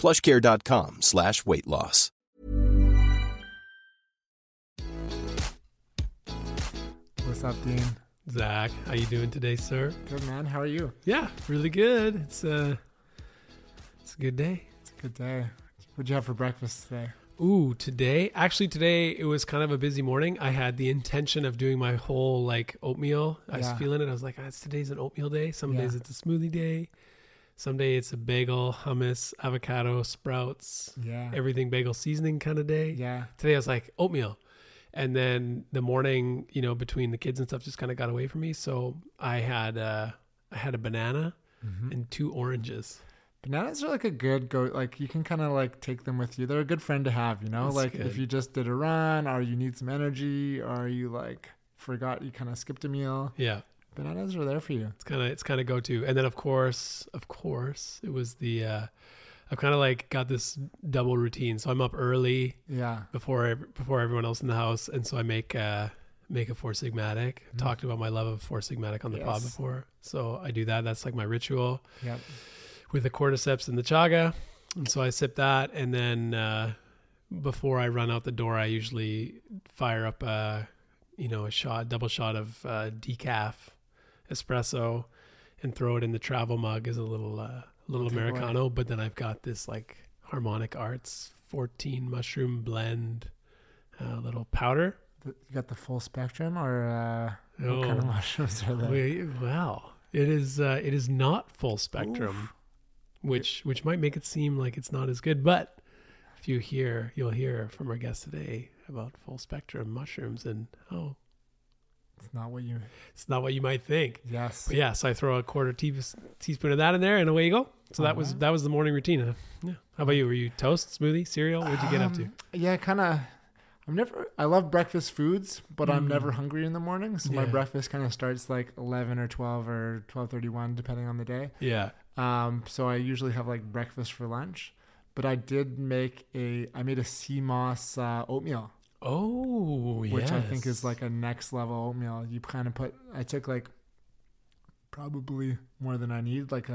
PlushCare.com/weight loss. What's up, Dean? Zach, how you doing today, sir? Good, man. How are you? Yeah, really good. It's a good day. It's a good day. What'd you have for breakfast today? Ooh, today? Actually, today it was kind of a busy morning. I had the intention of doing my whole oatmeal. I was feeling it. I was like, today's an oatmeal day. Some days it's a smoothie day. Someday it's a bagel, hummus, avocado, sprouts, everything bagel seasoning kind of day. Yeah. Today I was like oatmeal. And then the morning, between the kids and stuff just kind of got away from me. So I had a banana and two oranges. Bananas are a good go. You can kind of take them with you. They're a good friend to have, That's good. If you just did a run or you need some energy or you forgot, you kind of skipped a meal. Yeah. Bananas are there for you. It's kind of go-to. And then of course it was the, I've kind of got this double routine. So I'm up early before everyone else in the house. And so I make a Four Sigmatic. Mm-hmm. Talked about my love of Four Sigmatic on the pod before. So I do that. That's my ritual with the cordyceps and the chaga. And so I sip that. And then, before I run out the door, I usually fire up, a double shot of, decaf. Espresso and throw it in the travel mug as a little Americano. But then I've got this Harmonic Arts 14 mushroom blend, little powder. You got the full spectrum what kind of mushrooms are there? It is not full spectrum. Oof. which might make it seem like it's not as good. But if you'll hear from our guest today about full spectrum mushrooms and it's not what you might think. Yes. But so I throw a quarter teaspoon of that in there and away you go. So that was the morning routine. Yeah. How about you? Were you toast, smoothie, cereal? What'd you get up to? Yeah, kind of. I love breakfast foods, but I'm never hungry in the morning. So my breakfast kind of starts 11 or 12 or 12:31, depending on the day. Yeah. So I usually have breakfast for lunch, but I did make I made a sea moss oatmeal. Oh, yeah. Which I think is a next level oatmeal. You kind of I took probably more than I need, what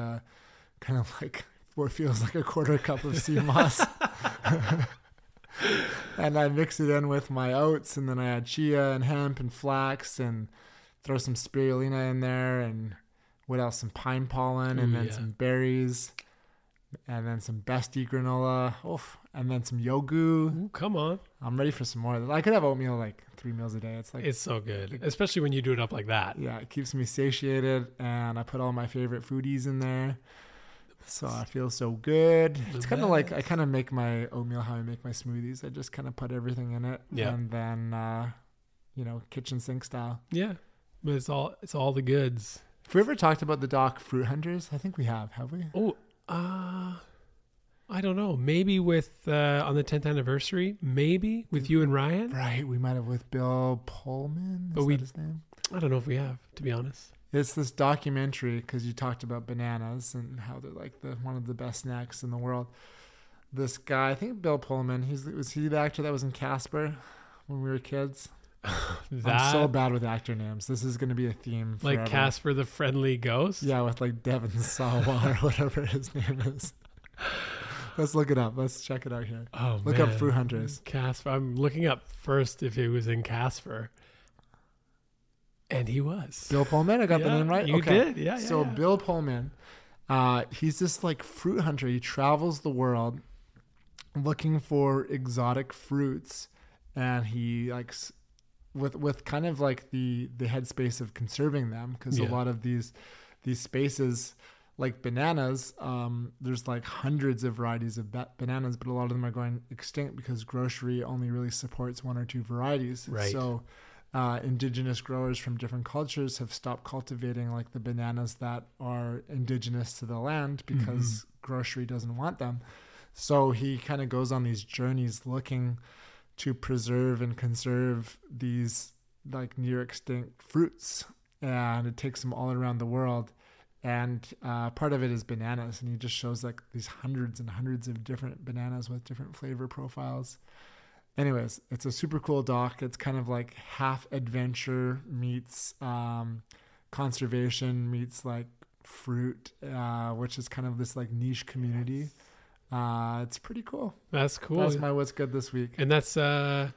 feels like a quarter cup of sea moss. And I mixed it in with my oats, and then I had chia and hemp and flax and throw some spirulina in there and what else? Some pine pollen and then some berries and then some bestie granola. Oof. And then some yogurt. Ooh, come on. I'm ready for some more. I could have oatmeal 3 meals a day. It's so good. Especially when you do it up like that. Yeah, it keeps me satiated. And I put all my favorite foodies in there. So I feel so good. It's kind of I kind of make my oatmeal how I make my smoothies. I just kind of put everything in it. Yeah. And then, kitchen sink style. Yeah. But it's all the goods. Have we ever talked about the doc Fruit Hunters? I think we have we? Oh, I don't know. Maybe with on the 10th anniversary, maybe with you and Ryan. Right. We might have with Bill Pullman. Is that his name? I don't know if we have, to be honest. It's this documentary because you talked about bananas and how they're one of the best snacks in the world. this guy, I think Bill Pullman. Was he the actor that was in Casper when we were kids? I'm so bad with actor names. This is going to be a theme forever. Like Casper the Friendly Ghost? Yeah, with like Devon Sawa or whatever his name is. Let's look it up. Let's check it out here. Oh, look man. Up Fruit Hunters. Casper. I'm looking up first if he was in Casper. And he was. Bill Pullman? I got the name right? You did? Yeah, yeah. So Bill Pullman, he's this like fruit hunter. He travels the world looking for exotic fruits. And he like... With kind of like the headspace of conserving them, because a lot of these spaces, like bananas, there's like hundreds of varieties of bananas, but a lot of them are going extinct because grocery only really supports one or two varieties. Right. So indigenous growers from different cultures have stopped cultivating like the bananas that are indigenous to the land because grocery doesn't want them. So he kind of goes on these journeys looking to preserve and conserve these like near extinct fruits, and it takes them all around the world. And part of it is bananas, and he just shows like these hundreds and hundreds of different bananas with different flavor profiles. Anyways, it's a super cool doc. It's kind of like half adventure meets conservation meets like fruit, which is kind of this like niche community. Yes. It's pretty cool. That's cool. That's my what's good this week. And that's, Bill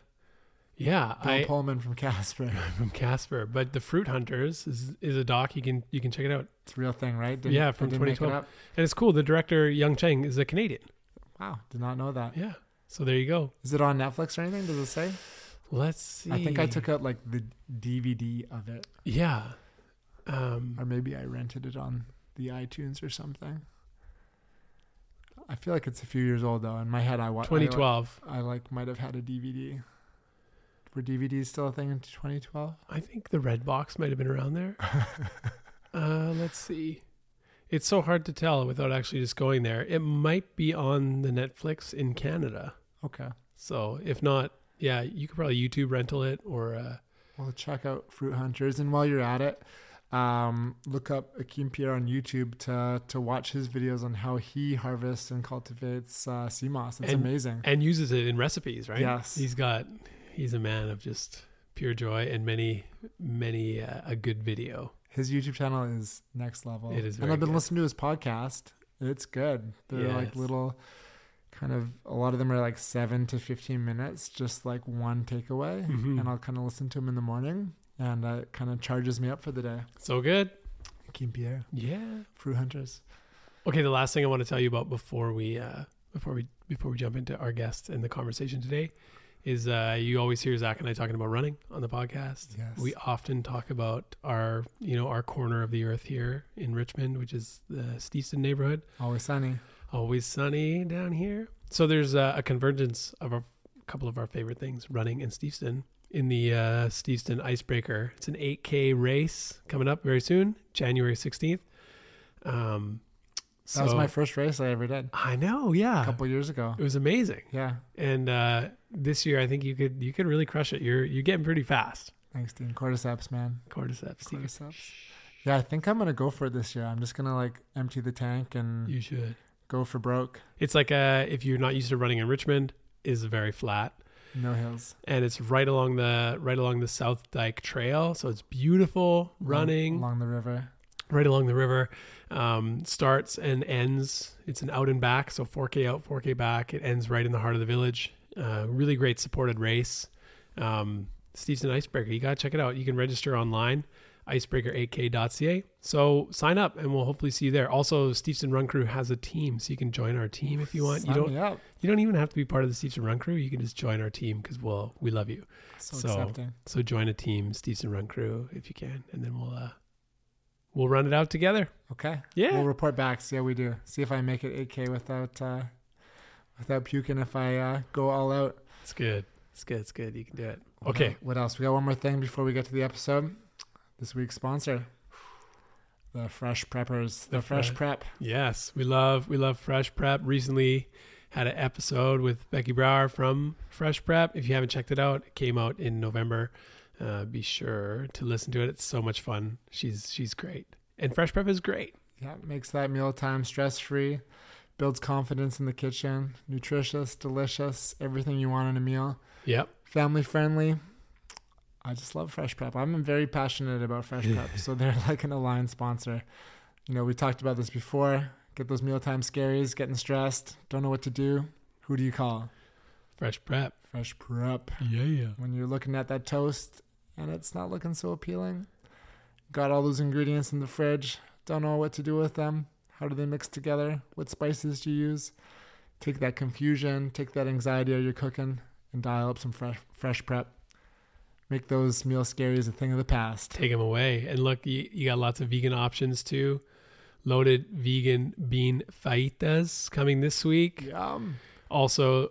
Pullman from Casper. From Casper. But The Fruit Hunters is a doc. You can check it out. It's a real thing, right? From 2012. It and it's cool. The director, Yang Cheng, is a Canadian. Wow. Did not know that. Yeah. So there you go. Is it on Netflix or anything? Does it say? Let's see. I think I took out like the DVD of it. Yeah. Or maybe I rented it on the iTunes or something. I feel like it's a few years old though. In my head, 2012. I might have had a DVD. Were DVDs still a thing in 2012? I think the red box might have been around there. Let's see. It's so hard to tell without actually just going there. It might be on the Netflix in Canada. Okay. So if not, yeah, you could probably YouTube rental it or. Well, check out Fruit Hunters, and while you're at it. Look up Akeem Pierre on YouTube to watch his videos on how he harvests and cultivates sea moss. It's amazing. And uses it in recipes, right? Yes. He's a man of just pure joy and many a good video. His YouTube channel is next level. It is very good. And I've been listening to his podcast. It's good. They're like little kind of, a lot of them are like 7 to 15 minutes, just like one takeaway. Mm-hmm. And I'll kind of listen to him in the morning. And it kind of charges me up for the day. So good. Akeem Pierre. Yeah. Fruit Hunters. Okay, the last thing I want to tell you about before we jump into our guest and the conversation today is you always hear Zach and I talking about running on the podcast. Yes. We often talk about our corner of the earth here in Richmond, which is the Steveston neighborhood. Always sunny. Always sunny down here. So there's a convergence of a couple of our favorite things, running and Steveston. In the Steveston Icebreaker. It's an 8K race coming up very soon, January 16th. That was my first race I ever did. I know, yeah. A couple years ago. It was amazing. Yeah. And this year, I think you could really crush it. You're getting pretty fast. Thanks, Dean. Cordyceps, man. Cordyceps. Yeah, I think I'm going to go for it this year. I'm just going to like empty the tank and... You should. Go for broke. It's like if you're not used to running in Richmond, is very flat. No hills. And it's right along the South Dyke Trail. So it's beautiful running. Along the river. Right along the river. Starts and ends. It's an out and back. So 4K out, 4K back. It ends right in the heart of the village. Really great supported race. Steveston Icebreaker. You got to check it out. You can register online. Icebreaker8k.ca. So sign up and we'll hopefully see you there. Also, Steveston Run Crew has a team, so you can join our team if you want. You don't even have to be part of the Steveston Run Crew. You can just join our team because we love you. So accepting. So join a team, Steveston Run Crew, if you can, and then we'll run it out together. Okay. Yeah. We'll report back. See how we do. See if I make it 8K without puking. If I go all out. It's good. You can do it. Okay. What else? We got one more thing before we get to the episode. This week's sponsor, the Fresh Preppers, the Fresh Prep. Yes, we love Fresh Prep. Recently had an episode with Becky Brower from Fresh Prep. If you haven't checked it out, it came out in November. Be sure to listen to it. It's so much fun. She's great. And Fresh Prep is great. Yeah, it makes that mealtime stress-free. Builds confidence in the kitchen. Nutritious, delicious, everything you want in a meal. Yep. Family friendly. I just love Fresh Prep. I'm very passionate about Fresh Prep. So they're like an aligned sponsor. You know, we talked about this before. Get those mealtime scaries, getting stressed, don't know what to do. Who do you call? Fresh Prep. Fresh Prep. Yeah. When you're looking at that toast and it's not looking so appealing. Got all those ingredients in the fridge. Don't know what to do with them. How do they mix together? What spices do you use? Take that confusion, take that anxiety out of your cooking, and dial up some fresh prep. Make those meal scaries a thing of the past. Take them away. And look, you got lots of vegan options too. Loaded vegan bean fajitas coming this week. Yum. Also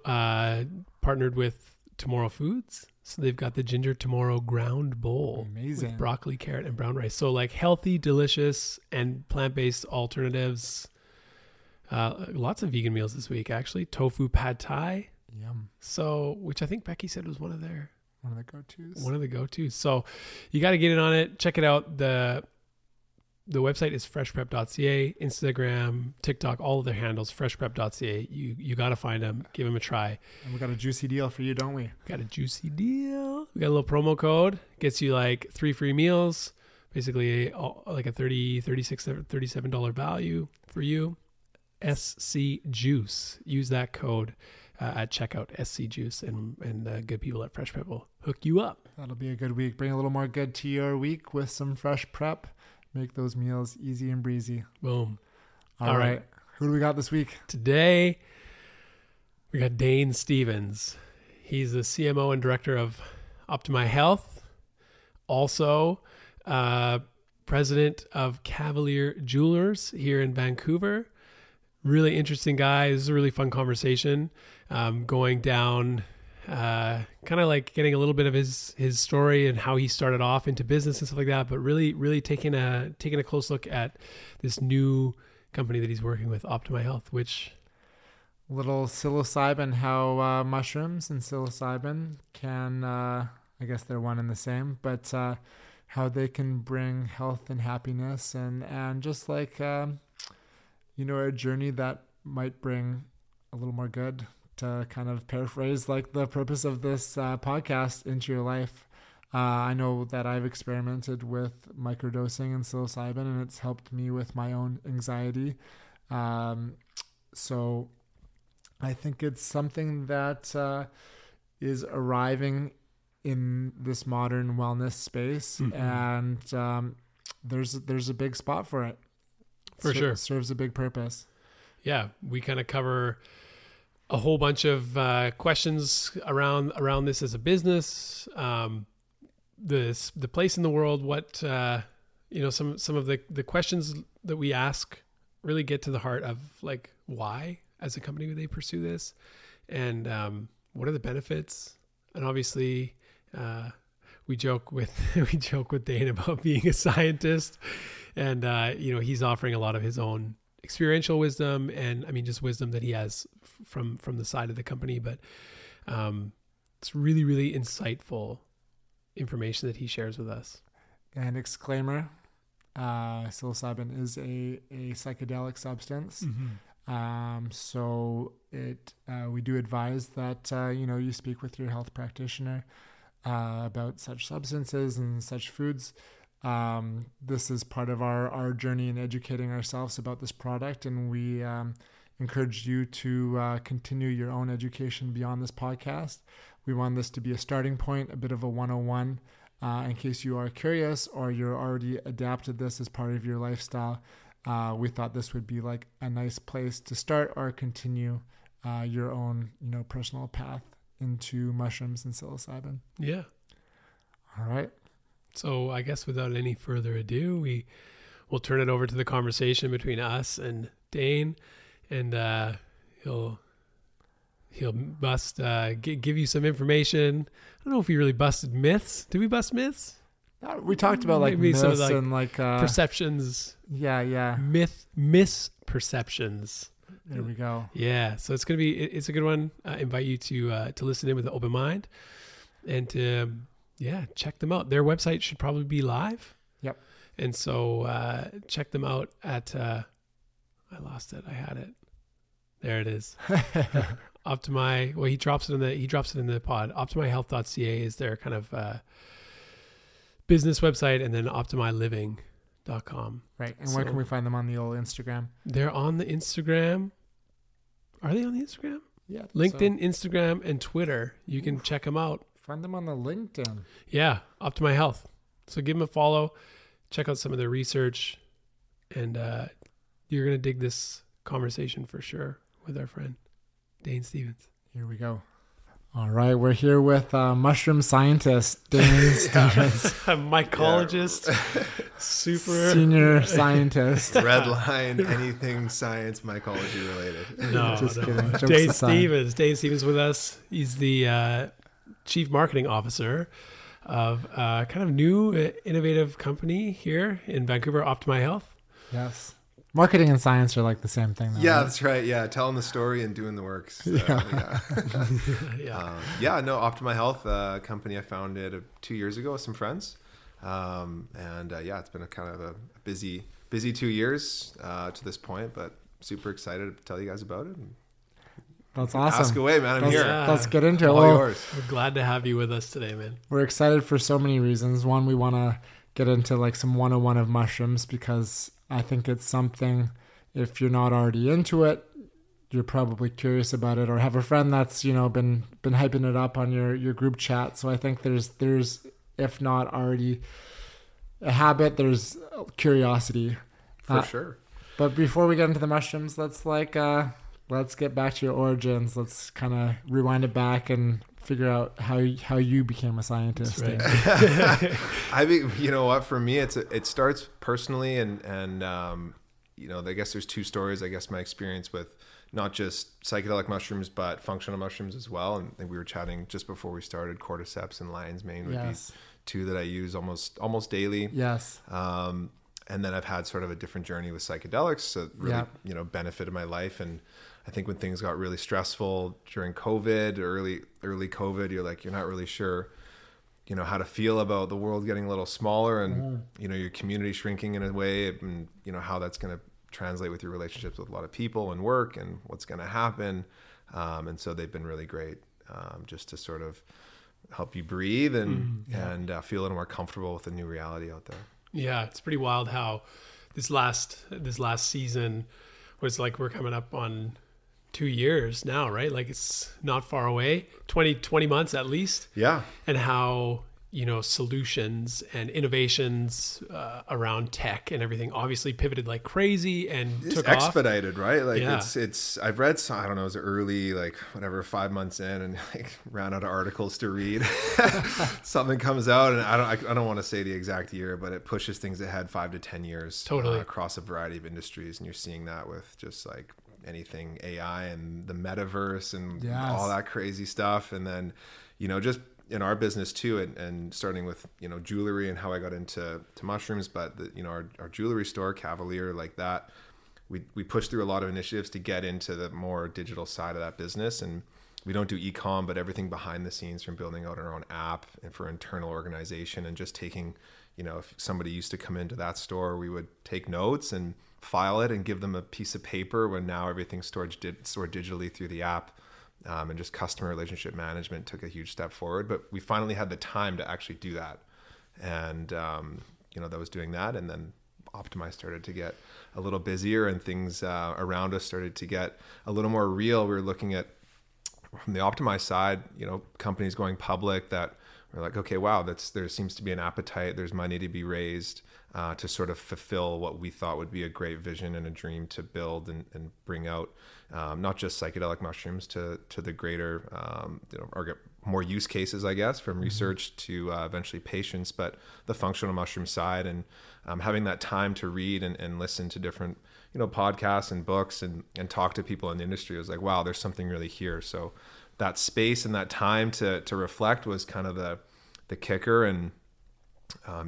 partnered with Tomorrow Foods. So they've got the Ginger Tomorrow Ground Bowl. Amazing. With broccoli, carrot, and brown rice. So like healthy, delicious, and plant-based alternatives. Lots of vegan meals this week, actually. Tofu pad thai. Yum. So, which I think Becky said was one of the go-tos. So you got to get in on it. Check it out. The website is freshprep.ca, Instagram, TikTok, all of their handles, freshprep.ca. You got to find them. Give them a try. And we got a juicy deal for you, don't we? Got a juicy deal. We got a little promo code. Gets you like 3 free meals, basically like a $37 value for you. SC Juice. Use that code at checkout, SC Juice, and the good people at Fresh Prep will hook you up. That'll be a good week. Bring a little more good to your week with some Fresh Prep. Make those meals easy and breezy. Boom. All right. Who do we got this week? Today, we got Dane Stevens. He's the CMO and director of Optimi Health. Also, president of Cavalier Jewelers here in Vancouver. Really interesting guy. This is a really fun conversation. Going down, kind of like getting a little bit of his story and how he started off into business and stuff like that, but really taking a close look at this new company that he's working with, Optimi Health, which little psilocybin, how mushrooms and psilocybin can, I guess they're one and the same, but how they can bring health and happiness and just like... a journey that might bring a little more good, to kind of paraphrase like the purpose of this podcast, into your life. I know that I've experimented with microdosing and psilocybin, and it's helped me with my own anxiety. So I think it's something that is arriving in this modern wellness space, mm-hmm. and there's a big spot for it. For sure. Serves a big purpose. Yeah. We kind of cover a whole bunch of questions around this as a business, the place in the world, what, some of the questions that we ask really get to the heart of like, why as a company would they pursue this? And what are the benefits? And obviously we joke with Dane about being a scientist. And, he's offering a lot of his own experiential wisdom and just wisdom that he has from the side of the company. But it's really, really insightful information that he shares with us. And disclaimer, psilocybin is a psychedelic substance. Mm-hmm. So we do advise that, you speak with your health practitioner about such substances and such foods. This is part of our journey in educating ourselves about this product, and we encourage you to continue your own education beyond this podcast. We want this to be a starting point, a bit of a 101, in case you are curious or you're already adapted this as part of your lifestyle. We thought this would be like a nice place to start or continue your own personal path into mushrooms and psilocybin. Yeah. All right. So I guess without any further ado, we will turn it over to the conversation between us and Dane, and he'll bust give you some information. I don't know if we really busted myths. Did we bust myths? We talked about like maybe myths some, like, and like perceptions. Yeah. Misperceptions. There we go. Yeah. So it's a good one. I invite you to listen in with an open mind and to. Yeah, check them out. Their website should probably be live. Yep. And so check them out at I lost it. I had it. There it is. Optimi. Well, he drops it in the pod. OptimiHealth.ca is their kind of business website, and then OptimiLiving.com. Right. And so, where can we find them on the old Instagram? They're on the Instagram. Are they on the Instagram? Yeah. LinkedIn, so. Instagram, and Twitter. You can check them out. Find them on the LinkedIn. Yeah. Optimi Health. So give them a follow. Check out some of their research, and you're going to dig this conversation for sure with our friend Dane Stevens. Here we go. All right, we're here with mushroom scientist Dane Stevens, mycologist, super senior scientist, red line anything science mycology related. No, just kidding. Dane Stevens with us. He's the chief marketing officer of a kind of new innovative company here in Vancouver, Optimi Health. Yes. Marketing and science are like the same thing, though. Yeah, right? That's right. Yeah. Telling the story and doing the work. So, yeah. Yeah. Optimi Health, a company I founded 2 years ago with some friends. It's been a kind of a busy 2 years to this point, but super excited to tell you guys about it. That's awesome. Ask away, man. I'm here. Let's get into it. All yours. We're glad to have you with us today, man. We're excited for so many reasons. One, we want to get into like some 101 of mushrooms, because I think it's something, if you're not already into it, you're probably curious about it or have a friend that's, been hyping it up on your group chat. So I think there's if not already a habit, there's curiosity. For sure. But before we get into the mushrooms, let's get back to your origins. Let's kind of rewind it back and figure out how you became a scientist. Right. I mean, you know what? For me, it starts personally, and I guess there's two stories. I guess my experience with not just psychedelic mushrooms, but functional mushrooms as well. And we were chatting just before we started. Cordyceps and lion's mane would be two that I use almost daily. Yes. And then I've had sort of a different journey with psychedelics that really benefited my life. And I think when things got really stressful during COVID, early COVID, you're not really sure, how to feel about the world getting a little smaller and, your community shrinking in a way, and, how that's going to translate with your relationships with a lot of people and work and what's going to happen. And so they've been really great just to sort of help you breathe and feel a little more comfortable with the new reality out there. Yeah. It's pretty wild how this last season was like, we're coming up on 2 years now, right? Like, it's not far away, 20 months at least. Yeah. And how, solutions and innovations around tech and everything obviously pivoted like crazy and took off. Expedited, right? Like it's I've read some, I don't know, it was early, like whatever, 5 months in, and like ran out of articles to read. Something comes out, and I don't want to say the exact year, but it pushes things ahead 5 to 10 years. Totally. Across a variety of industries. And you're seeing that with just like anything AI and the metaverse and all that crazy stuff. And then, just in our business too, and starting with, jewelry and how I got into mushrooms, but our jewelry store, Cavalier, like that, we pushed through a lot of initiatives to get into the more digital side of that business. And we don't do e-com, but everything behind the scenes, from building out our own app and for internal organization, and just taking, if somebody used to come into that store, we would take notes and file it and give them a piece of paper, when now everything's stored digitally through the app. And just customer relationship management took a huge step forward, but we finally had the time to actually do that. And, that was doing that. And then Optimi started to get a little busier, and things around us started to get a little more real. We were looking at, from the Optimi side, companies going public that were like, okay, wow, there seems to be an appetite. There's money to be raised to sort of fulfill what we thought would be a great vision and a dream to build and bring out not just psychedelic mushrooms to the greater, or get more use cases, I guess, from research to eventually patients, but the functional mushroom side, and having that time to read and listen to different, podcasts and books and talk to people in the industry. It was like, wow, there's something really here. So that space and that time to reflect was kind of the kicker. And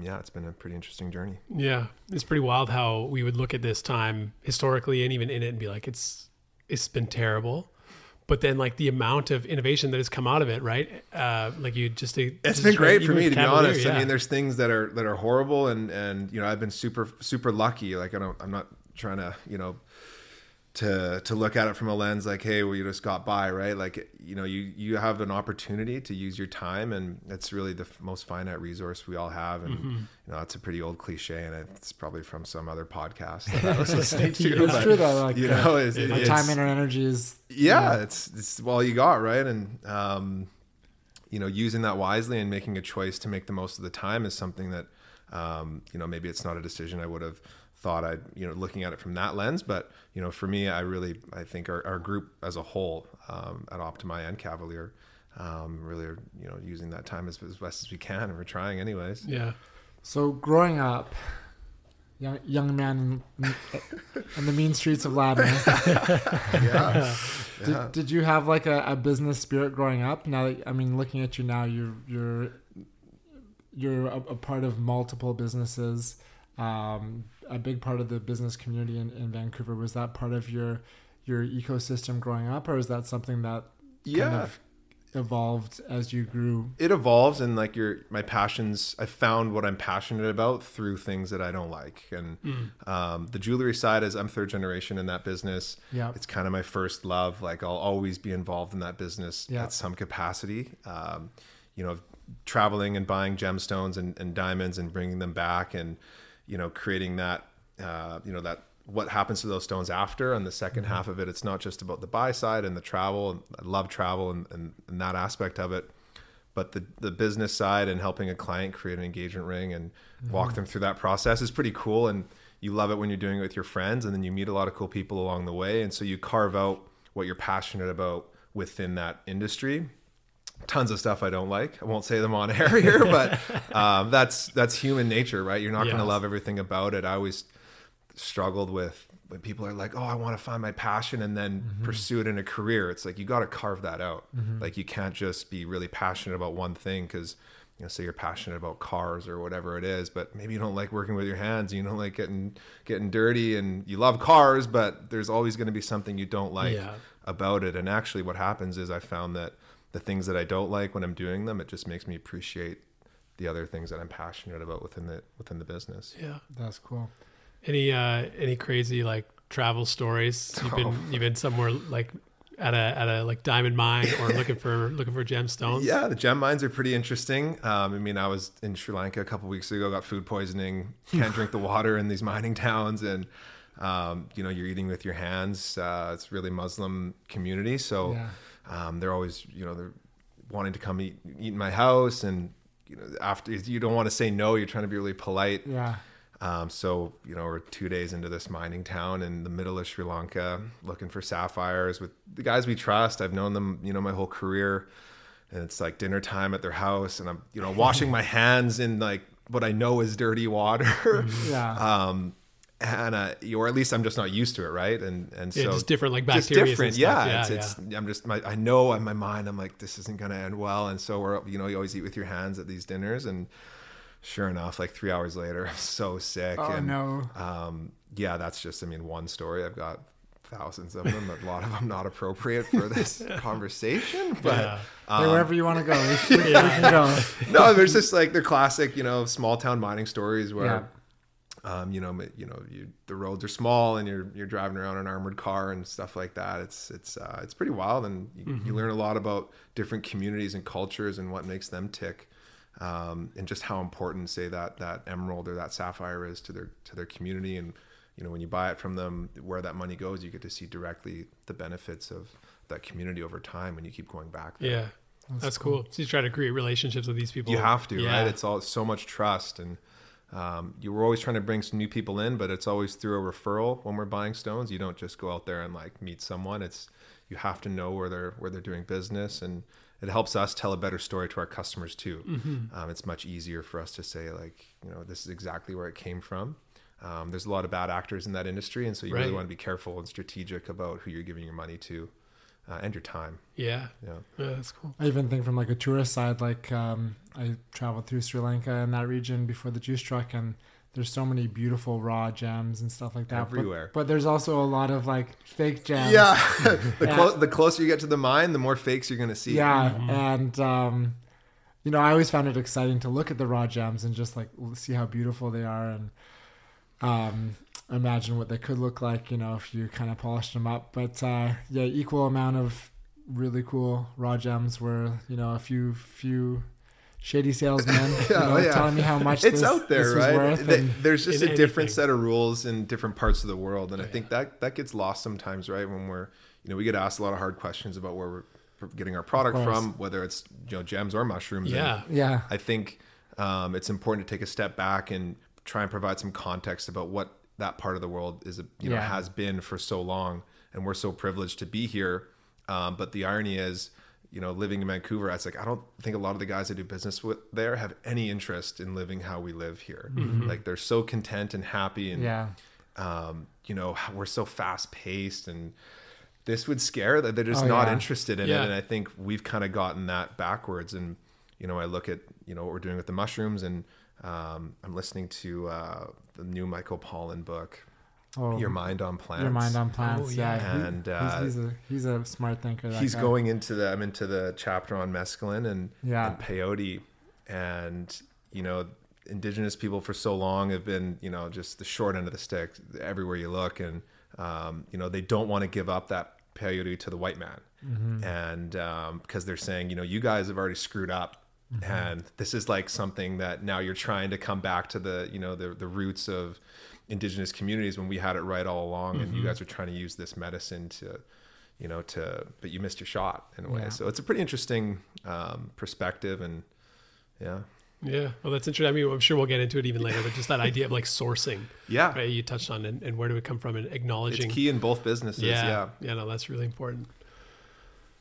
it's been a pretty interesting journey. Yeah. It's pretty wild how we would look at this time historically and even in it and be like, it's been terrible. But then like the amount of innovation that has come out of it, right? It's been great for me, to be honest. Yeah. I mean, there's things that are horrible, and I've been super, super lucky. Like I'm not trying to, to look at it from a lens like, hey, well, you just got by, right? Like, you know, you have an opportunity to use your time, and it's really the most finite resource we all have. And mm-hmm. you know, that's a pretty old cliche, and it's probably from some other podcast that I was listening to. It's true though, like, you know, it's time and energy is it's all you got, right? And you know, using that wisely and making a choice to make the most of the time is something that you know, maybe it's not a decision I would have thought I'd, you know, looking at it from that lens. But, you know, for me, I think our group as a whole, at Optimi and Cavalier, really are, you know, using that time as best as we can, and we're trying anyways. Yeah. So growing up, young man in the mean streets of Ladner. Yeah. Did you have like a business spirit growing up? Now, I mean, looking at you now, you're a part of multiple businesses. A big part of the business community in Vancouver. Was that part of your ecosystem growing up, or is that something that kind of evolved as you grew? It evolves, and like my passions, I found what I'm passionate about through things that I don't like. And the jewelry side is, I'm third generation in that business. Yeah. It's kind of my first love. Like, I'll always be involved in that business at some capacity. You know, traveling and buying gemstones and diamonds and bringing them back, and you know, creating that, you know, that what happens to those stones after, and the second half of it. It's not just about the buy side and the travel, and I love travel and that aspect of it, but the business side and helping a client create an engagement ring and walk them through that process is pretty cool. And you love it when you're doing it with your friends, and then you meet a lot of cool people along the way. And so you carve out what you're passionate about within that industry. Tons of stuff I don't like. I won't say them on air here, but that's human nature, right? You're not going to love everything about it. I always struggled with when people are like, oh, I want to find my passion and then pursue it in a career. It's like, you got to carve that out. Like, you can't just be really passionate about one thing, because, you know, say you're passionate about cars or whatever it is, but maybe you don't like working with your hands, you don't like getting dirty, and you love cars, but there's always going to be something you don't like about it. And actually what happens is, I found that the things that I don't like, when I'm doing them, it just makes me appreciate the other things that I'm passionate about within the business. Yeah, that's cool. Any crazy like travel stories? You've been somewhere like at a like diamond mine, or looking for gemstones? Yeah, the gem mines are pretty interesting. I mean, I was in Sri Lanka a couple of weeks ago, got food poisoning, can't drink the water in these mining towns, and you know, you're eating with your hands. It's really Muslim community, so. Yeah. They're always, you know, they're wanting to come eat in my house, and you know, after, you don't want to say no, you're trying to be really polite. Yeah. So, you know, we're 2 days into this mining town in the middle of Sri Lanka, looking for sapphires with the guys we trust. I've known them, you know, my whole career, and it's like dinner time at their house, and I'm, you know, washing my hands in like what I know is dirty water. Yeah. And or at least I'm just not used to it, right? And so just different, like bacteria, just different, and stuff. I'm just I know in my mind I'm like, this isn't gonna end well, and so we're, you know, you always eat with your hands at these dinners, and sure enough, like 3 hours later, I'm so sick. Oh, and no. That's just, I mean, one story. I've got thousands of them, a lot of them not appropriate for this conversation, but wherever you want to go, we can go. No, there's just like the classic, you know, small town mining stories where. Yeah. The roads are small, and you're driving around an armored car and stuff like that. It's pretty wild, and you learn a lot about different communities and cultures and what makes them tick, and just how important, say, that emerald or that sapphire is to their community. And you know, when you buy it from them, where that money goes, you get to see directly the benefits of that community over time when you keep going back there. Yeah, that's cool. So you try to create relationships with these people. You have to, right? It's all so much trust and. You were always trying to bring some new people in, but it's always through a referral. When we're buying stones, you don't just go out there and like meet someone. It's, you have to know where they're doing business, and it helps us tell a better story to our customers too. It's much easier for us to say, like, you know, this is exactly where it came from. There's a lot of bad actors in that industry, and so you really want to be careful and strategic about who you're giving your money to, and your time. Yeah, that's cool. I even think from like a tourist side, like I traveled through Sri Lanka and that region before the juice truck, and there's so many beautiful raw gems and stuff like that everywhere. But there's also a lot of like fake gems. Yeah, the closer you get to the mine, the more fakes you're gonna see. Yeah, and you know, I always found it exciting to look at the raw gems and just like see how beautiful they are, and imagine what they could look like, you know, if you kind of polished them up. But yeah, equal amount of really cool raw gems were, you know, a few shady salesmen telling me how much it's out there, right? There's just a different set of rules in different parts of the world, and I think that gets lost sometimes, right? When we're, you know, we get asked a lot of hard questions about where we're getting our product from, whether it's, you know, gems or mushrooms. Yeah. I think it's important to take a step back and try and provide some context about what that part of the world is, you know, has been for so long, and we're so privileged to be here. But the irony is, you know, living in Vancouver, it's like, I don't think a lot of the guys I do business with there have any interest in living how we live here. Mm-hmm. Like, they're so content and happy, and, you know, we're so fast paced, and this would scare that they're just not interested in it. And I think we've kind of gotten that backwards. And, you know, I look at, you know, what we're doing with the mushrooms, and I'm listening to the new Michael Pollan book, Your Mind on Plants. Your Mind on Plants, And he's a smart thinker. He's guy. Going into the, I'm into the chapter on mescaline and peyote, and, you know, Indigenous people for so long have been, you know, just the short end of the stick everywhere you look, and you know, they don't want to give up that peyote to the white man, and because they're saying, you know, you guys have already screwed up. Mm-hmm. And this is like something that now you're trying to come back to the, you know, the roots of Indigenous communities when we had it right all along, and you guys are trying to use this medicine to, you know, but you missed your shot in a way. So it's a pretty interesting perspective, and well, that's interesting. I mean, I'm sure we'll get into it even later, but just that idea of like sourcing, right? You touched on, and where do it come from, and acknowledging it's key in both businesses. No, that's really important.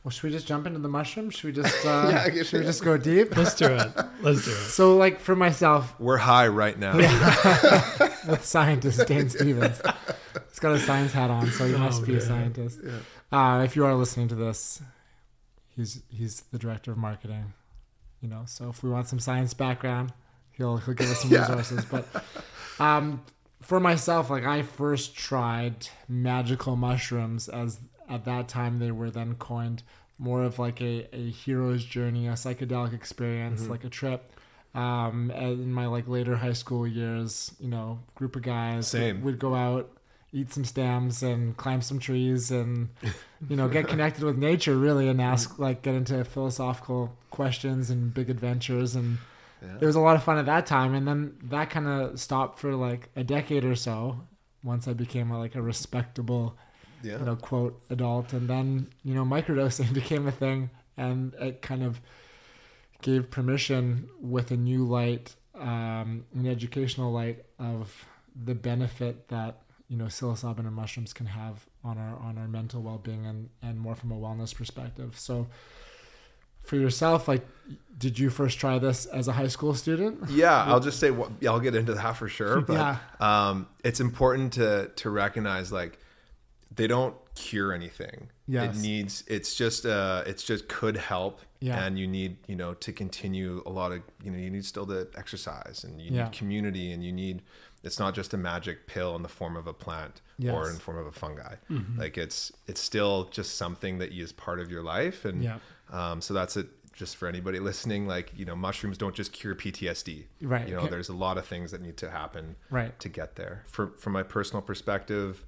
Well, should we just jump into the mushrooms? Should we just should we just go deep? Let's do it. So, like, for myself, we're high right now. Yeah. With scientist Dane Stevens. He's got a science hat on, so you must be a scientist. Yeah. If you are listening to this, he's the director of marketing. You know, so if we want some science background, he'll give us some resources. But for myself, like, I first tried magical mushrooms as. At that time, they were then coined more of like a hero's journey, a psychedelic experience, like a trip. In my like later high school years, you know, group of guys would go out, eat some stems and climb some trees and, you know, get connected with nature really, and ask, like, get into philosophical questions and big adventures. And it was a lot of fun at that time. And then that kind of stopped for like a decade or so once I became a respectable you know, quote, adult. And then, you know, microdosing became a thing, and it kind of gave permission with a new light, an educational light of the benefit that, you know, psilocybin and mushrooms can have on our mental well-being, and more from a wellness perspective. So for yourself, like, did you first try this as a high school student? Yeah, I'll just say, I'll get into that for sure. But it's important to recognize, like, they don't cure anything. Yes. It's just could help. Yeah. And you need, you know, to continue a lot of, you know, you need still to exercise, and you need community, and you need, it's not just a magic pill in the form of a plant or in the form of a fungi. Mm-hmm. Like, it's still just something that is part of your life. And so that's it. Just for anybody listening, like, you know, mushrooms don't just cure PTSD. Right. You know, there's a lot of things that need to happen to get there. From my personal perspective,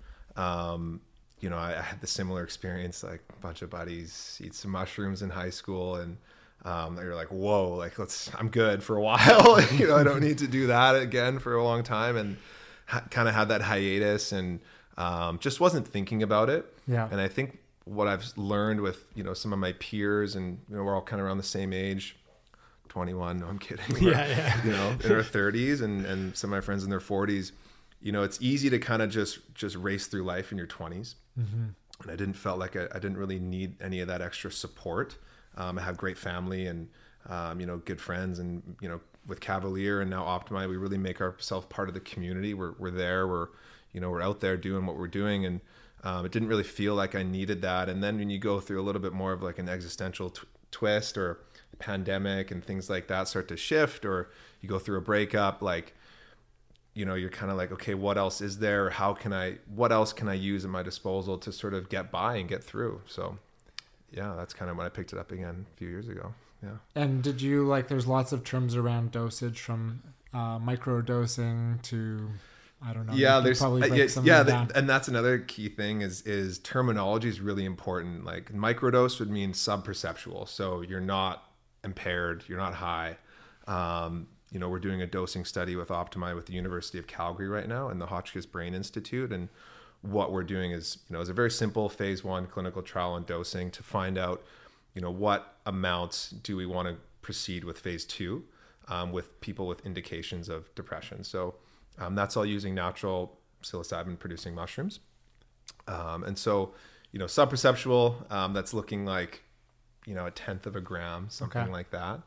you know, I had the similar experience, like a bunch of buddies eat some mushrooms in high school, and they were like, whoa, like, I'm good for a while. You know, I don't need to do that again for a long time, and kind of had that hiatus, and just wasn't thinking about it. Yeah. And I think what I've learned with, you know, some of my peers, and, you know, we're all kind of around the same age, 21, no, I'm kidding. You know, in our 30s, and some of my friends in their 40s, you know, it's easy to kind of just race through life in your 20s. Mm-hmm. And I didn't really need any of that extra support. I have great family and, you know, good friends, and, you know, with Cavalier and now Optimi, we really make ourselves part of the community. We're there, you know, we're out there doing what we're doing. And it didn't really feel like I needed that. And then when you go through a little bit more of like an existential twist, or a pandemic and things like that start to shift, or you go through a breakup, like, you know, you're kind of like, okay, what else is there? What else can I use at my disposal to sort of get by and get through? So yeah, that's kind of when I picked it up again a few years ago. Yeah. And did you, like, there's lots of terms around dosage, from micro dosing to I don't know. Yeah, there's and that's another key thing is terminology is really important. Like microdose would mean subperceptual, so you're not impaired, you're not high. You know, we're doing a dosing study with Optimi with the University of Calgary right now and the Hotchkiss Brain Institute, and what we're doing is, you know, is a very simple phase 1 clinical trial on dosing to find out, you know, what amounts do we want to proceed with phase 2 with people with indications of depression. So that's all using natural psilocybin producing mushrooms. And so, you know, subperceptual, that's looking like, you know, 1/10 of a gram, something like that.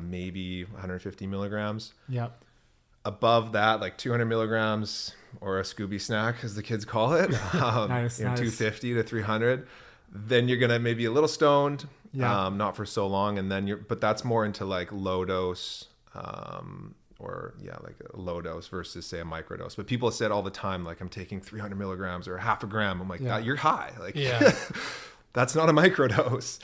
Maybe 150 milligrams. Yep. Above that, like 200 milligrams or a Scooby snack, as the kids call it, nice. 250 to 300. Then you're going to maybe a little stoned, not for so long. And then but that's more into like low dose, like a low dose versus say a microdose. But people said all the time, like, I'm taking 300 milligrams or 0.5 grams. I'm like, you're high. Like, that's not a microdose.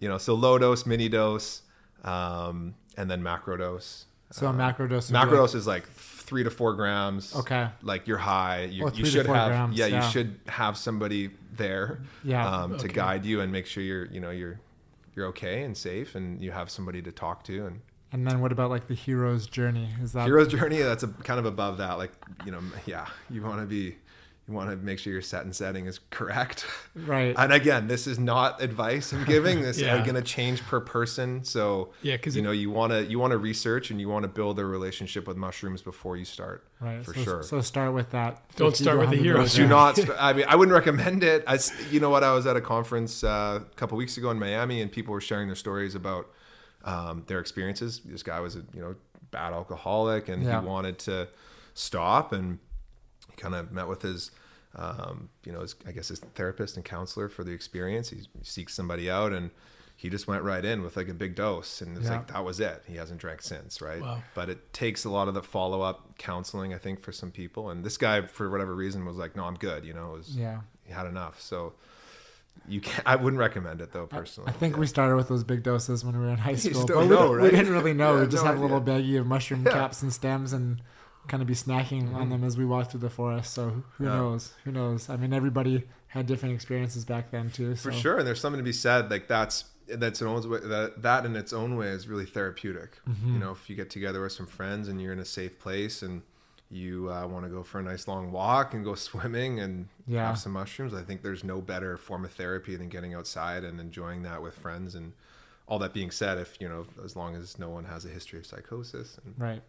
You know, so low dose, mini dose, and then macro dose. So a macro dose. Macro dose is like 3 to 4 grams. Okay. Like you're high. You should have. Grams, you should have somebody there. Yeah. To guide you and make sure you're okay and safe, and you have somebody to talk to. And then what about like the hero's journey? Is that hero's journey? That's kind of above that. Like, you know, you want to be. You want to make sure your set and setting is correct. Right. And again, this is not advice I'm giving. This is going to change per person. So, you want to research and you want to build a relationship with mushrooms before you start. Right. Sure. So start with that. Don't start with the heroes. Do not. I wouldn't recommend it. I was at a conference a couple of weeks ago in Miami, and people were sharing their stories about their experiences. This guy was a bad alcoholic, and he wanted to stop, and he kind of met with his, his therapist and counselor for the experience. He seeks somebody out, and he just went right in with like a big dose, and it's like, that was it. He hasn't drank since. Right. Wow. But it takes a lot of the follow-up counseling, I think, for some people. And this guy, for whatever reason, was like, no, I'm good. He had enough. So I wouldn't recommend it though, personally. I think we started with those big doses when we were in high school. We didn't really know. We just had a little baggie of mushroom caps and stems, and kind of be snacking on them as we walk through the forest. So who knows? I mean, everybody had different experiences back then too. So. For sure, and there's something to be said. Like that in its own way is really therapeutic. Mm-hmm. You know, if you get together with some friends and you're in a safe place and you want to go for a nice long walk and go swimming and have some mushrooms, I think there's no better form of therapy than getting outside and enjoying that with friends. And all that being said, if as long as no one has a history of psychosis, and,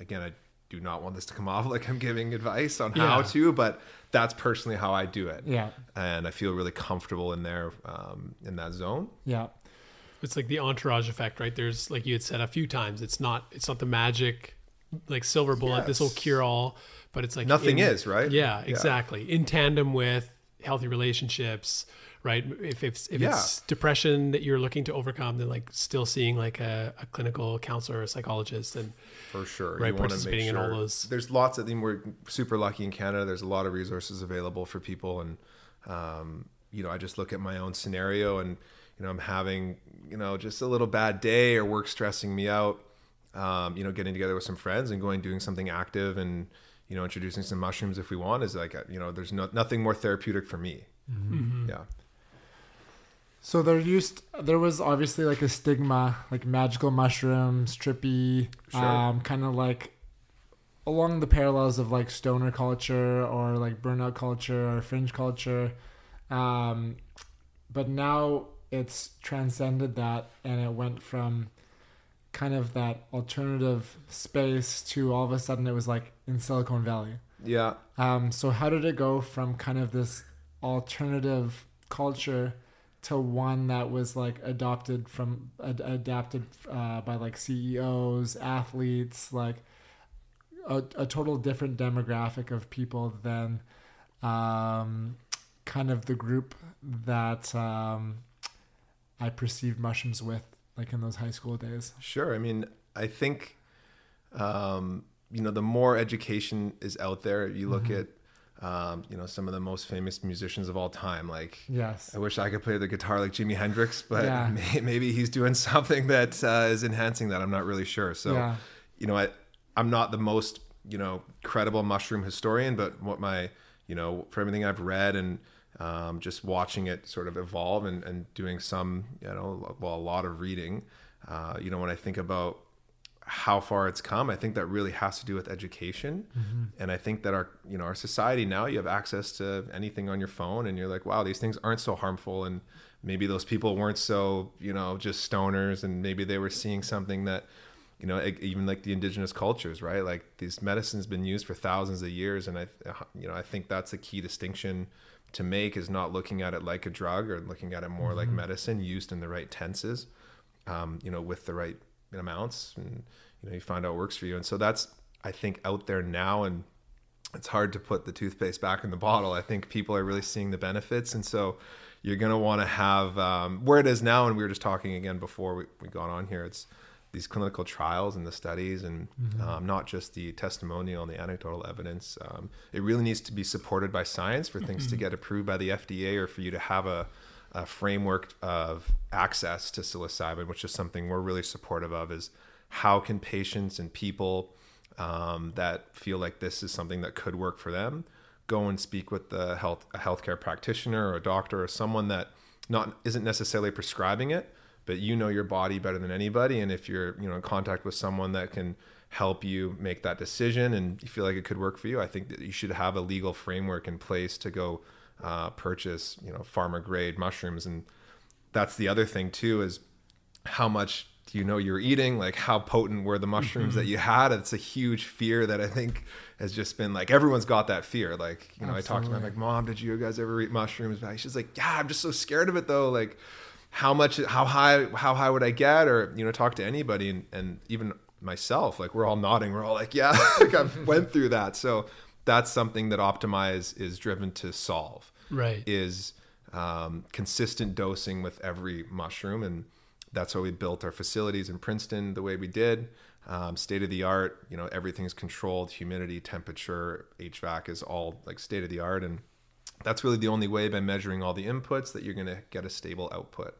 again, I do not want this to come off like I'm giving advice on how to, but that's personally how I do it. Yeah. And I feel really comfortable in there, in that zone. Yeah. It's like the entourage effect, right? There's, like you had said a few times, it's not the magic, like silver bullet, this will cure all, but it's like nothing is, right? Yeah, exactly. In tandem with healthy relationships, right? If it's depression that you're looking to overcome, then like still seeing like a clinical counselor or a psychologist, and for sure, right, you participating in all those. There's lots of them. We're super lucky in Canada. There's a lot of resources available for people, and I just look at my own scenario, and I'm having just a little bad day or work stressing me out. Getting together with some friends and doing something active and introducing some mushrooms if we want is like there's nothing more therapeutic for me. Mm-hmm. Yeah. So there was obviously like a stigma, like magical mushrooms, trippy, kind of like along the parallels of like stoner culture or like burnout culture or fringe culture. But now it's transcended that, and it went from kind of that alternative space to all of a sudden it was like in Silicon Valley. Yeah. So how did it go from kind of this alternative culture to one that was like adapted by like CEOs, athletes, like a total different demographic of people than kind of the group that I perceived mushrooms with, like in those high school days? Sure. I mean, I think, the more education is out there, you look at some of the most famous musicians of all time. Like, I wish I could play the guitar like Jimi Hendrix, but maybe he's doing something that is enhancing that. I'm not really sure. So, I'm not the most you know, credible mushroom historian, but what my, you know, for everything I've read and just watching it sort of evolve and doing some, you know, well, a lot of reading, you know, when I think about how far it's come, I think that really has to do with education. Mm-hmm. And I think that our, you know, our society now, you have access to anything on your phone and you're like, wow, these things aren't so harmful. And maybe those people weren't so, you know, just stoners, and maybe they were seeing something that, you know, even like the indigenous cultures, right? Like these medicines been used for thousands of years. And I, you know, I think that's a key distinction to make, is not looking at it like a drug or looking at it more mm-hmm. like medicine used in the right tenses, you know, with the right amounts, and, you know, you find out what works for you. And so that's, I think, out there now, and it's hard to put the toothpaste back in the bottle. I think people are really seeing the benefits. And so you're going to want to have, where it is now. And we were just talking again before we got on here, it's these clinical trials and the studies, and mm-hmm. Not just the testimonial and the anecdotal evidence. It really needs to be supported by science for things mm-hmm. to get approved by the FDA, or for you to have a framework of access to psilocybin, which is something we're really supportive of, is how can patients and people that feel like this is something that could work for them, go and speak with a healthcare practitioner or a doctor or someone that isn't necessarily prescribing it, but you know your body better than anybody. And if you're, you know, in contact with someone that can help you make that decision and you feel like it could work for you, I think that you should have a legal framework in place to go purchase, you know, pharma grade mushrooms. And that's the other thing too, is how much do you know you're eating? Like, how potent were the mushrooms mm-hmm. that you had? It's a huge fear that I think has just been like, everyone's got that fear. Like, you know, absolutely. I talked to my mom, did you guys ever eat mushrooms? She's like, yeah, I'm just so scared of it though. Like, how high would I get? Or, you know, talk to anybody. And even myself, like, we're all nodding. We're all like, yeah, like I went through that. So that's something that Optimize is driven to solve, right? Is consistent dosing with every mushroom. And that's why we built our facilities in Princeton the way we did, state of the art. You know, everything's controlled, humidity, temperature, HVAC is all like state of the art. And that's really the only way, by measuring all the inputs, that you're going to get a stable output.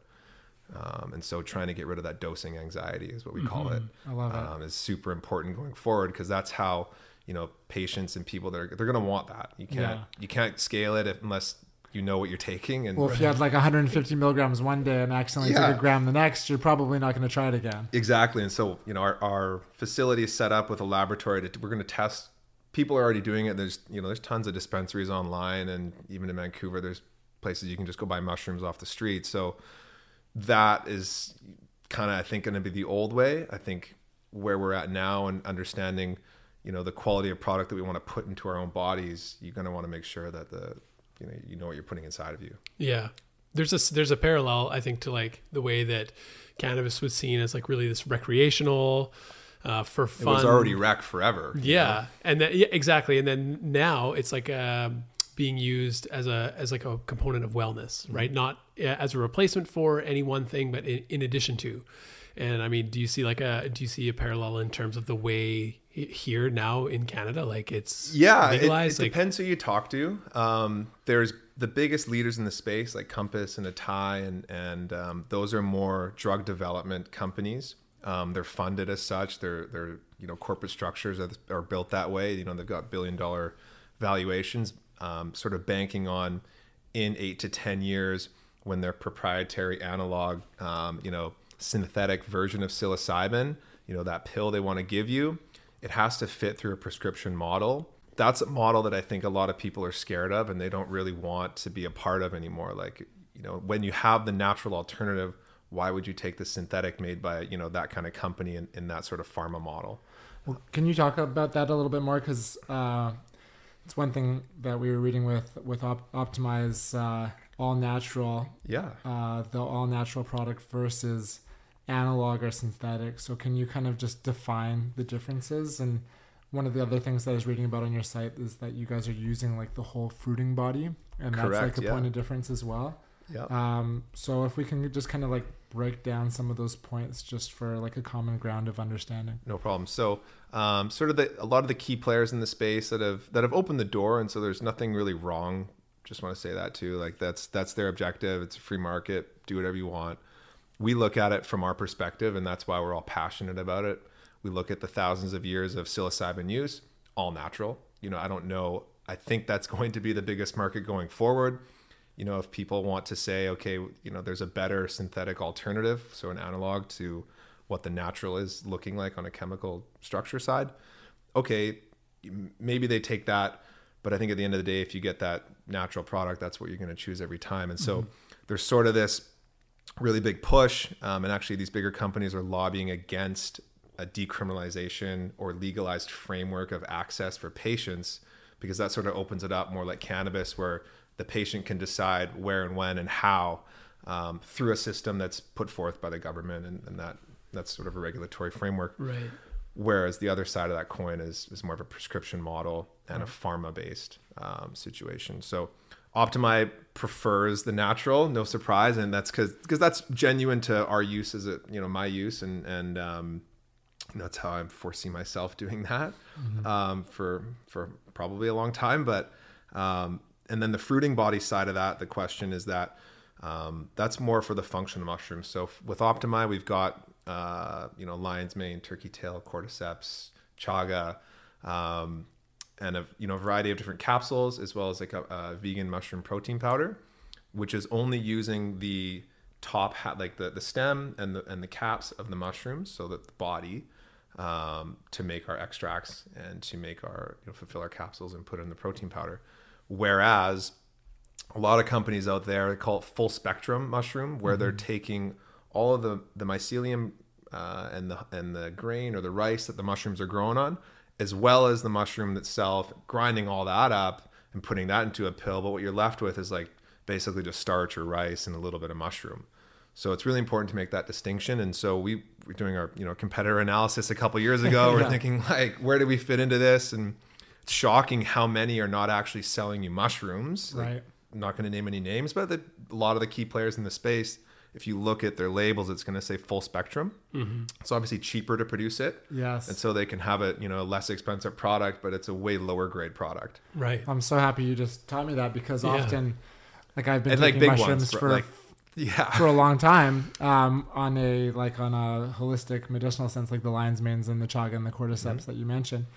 And so trying to get rid of that dosing anxiety is what we mm-hmm. call it. I love it. Is super important going forward, because that's how, you know, patients and people they're going to want that. You can't scale it unless you know what you're taking. And well, if you had like 150 milligrams one day and accidentally took a gram the next, you're probably not going to try it again. Exactly. And so, you know, our facility is set up with a laboratory we're going to test. People are already doing it. There's tons of dispensaries online, and even in Vancouver, there's places you can just go buy mushrooms off the street. So that is kind of, I think, going to be the old way. I think where we're at now, and understanding, you know, the quality of product that we want to put into our own bodies, you're going to want to make sure that you know what you're putting inside of you. Yeah. There's a parallel, I think, to like the way that cannabis was seen as like really this recreational, for fun. It was already rec forever. Yeah. You know? And that, yeah, exactly. And then now it's like, being used as a component of wellness, right? Mm-hmm. Not as a replacement for any one thing, but in addition to. And I mean, do you see a parallel in terms of the way here now in Canada, like it's legalized? It depends who you talk to. There's the biggest leaders in the space, like Compass and Atai, and those are more drug development companies. They're funded as such. They're you know, corporate structures are built that way. You know, they've got $1 billion valuations, sort of banking on in 8 to 10 years when their proprietary analog, you know, synthetic version of psilocybin, you know, that pill they want to give you, it has to fit through a prescription model. That's a model that I think a lot of people are scared of, and they don't really want to be a part of anymore. Like, you know, when you have the natural alternative, why would you take the synthetic made by, you know, that kind of company in that sort of pharma model? Well, can you talk about that a little bit more? Because it's one thing that we were reading with Optimize, all natural. Yeah. The all natural product versus analog or synthetic. So can you kind of just define the differences? And one of the other things that I was reading about on your site is that you guys are using like the whole fruiting body, and correct, that's like a point of difference as well. Yeah. So if we can just kind of like break down some of those points just for like a common ground of understanding. No problem. So sort of a lot of the key players in the space that have opened the door, and so there's nothing really wrong. Just want to say that too. Like that's their objective. It's a free market. Do whatever you want. We look at it from our perspective, and that's why we're all passionate about it. We look at the thousands of years of psilocybin use, all natural. You know, I don't know. I think that's going to be the biggest market going forward. You know, if people want to say, okay, you know, there's a better synthetic alternative, so an analog to what the natural is looking like on a chemical structure side, okay, maybe they take that. But I think at the end of the day, if you get that natural product, that's what you're going to choose every time. And so there's sort of this really big push. And actually, these bigger companies are lobbying against a decriminalization or legalized framework of access for patients, because that sort of opens it up more like cannabis, where the patient can decide where and when and how through a system that's put forth by the government. And that's sort of a regulatory framework. Right. Whereas the other side of that coin is more of a prescription model and a pharma-based situation. So Optimi prefers the natural, no surprise, and that's because that's genuine to our use, as a, you know, my use, and that's how I foresee myself doing that for probably a long time. But and then the fruiting body side of that, the question is that that's more for the function of mushrooms. So with Optimi, we've got lion's mane, turkey tail, cordyceps, chaga, and a variety of different capsules, as well as like a vegan mushroom protein powder, which is only using the top hat, like the stem and the caps of the mushrooms, so that the body, to make our extracts and to make our, fulfill our capsules and put in the protein powder. Whereas a lot of companies out there, they call it full spectrum mushroom, where they're taking all of the mycelium and the grain or the rice that the mushrooms are grown on, as well as the mushroom itself, grinding all that up and putting that into a pill. But what you're left with is like basically just starch or rice and a little bit of mushroom. So it's really important to make that distinction. And so we were doing our competitor analysis a couple of years ago. We're thinking like, where do we fit into this? And it's shocking how many are not actually selling you mushrooms. Right. Like, I'm not going to name any names, but a lot of the key players in the space, if you look at their labels, it's going to say full spectrum. It's obviously cheaper to produce it. Yes. And so they can have a less expensive product, but it's a way lower grade product. Right. I'm so happy you just taught me that, because often, like, I've been taking mushrooms for a long time, on a holistic medicinal sense, like the lion's manes and the chaga and the cordyceps that you mentioned.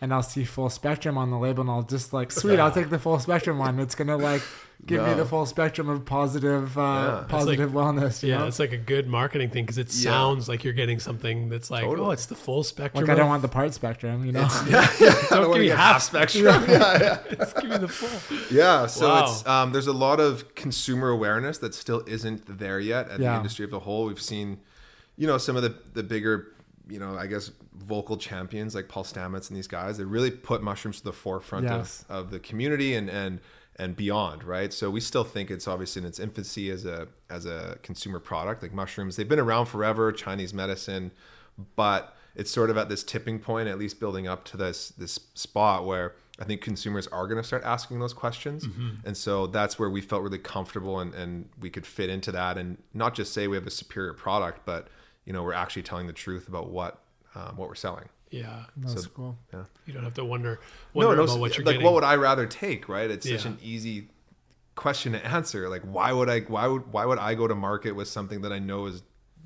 And I'll see full spectrum on the label, and I'll just like, sweet, I'll take the full spectrum one. It's going to like give me the full spectrum of positive wellness. It's like a good marketing thing, because it sounds like you're getting something that's like, totally. Oh, it's the full spectrum. Like, I don't want the part spectrum, Don't give me half spectrum. Just give me the full. Yeah, so it's there's a lot of consumer awareness that still isn't there yet at the industry of the whole. We've seen, some of the bigger, I guess, vocal champions like Paul Stamets and these guys, they really put mushrooms to the forefront of the community and beyond, right? So we still think it's obviously in its infancy as a consumer product. Like, mushrooms, they've been around forever, Chinese medicine, but it's sort of at this tipping point, at least building up to this spot where I think consumers are going to start asking those questions. And so that's where we felt really comfortable and we could fit into that, and not just say we have a superior product, but we're actually telling the truth about what we're selling. Yeah. That's cool. Yeah. You don't have to wonder about what you're getting. What would I rather take, right? It's such an easy question to answer. Like, why would I go to market with something that I know is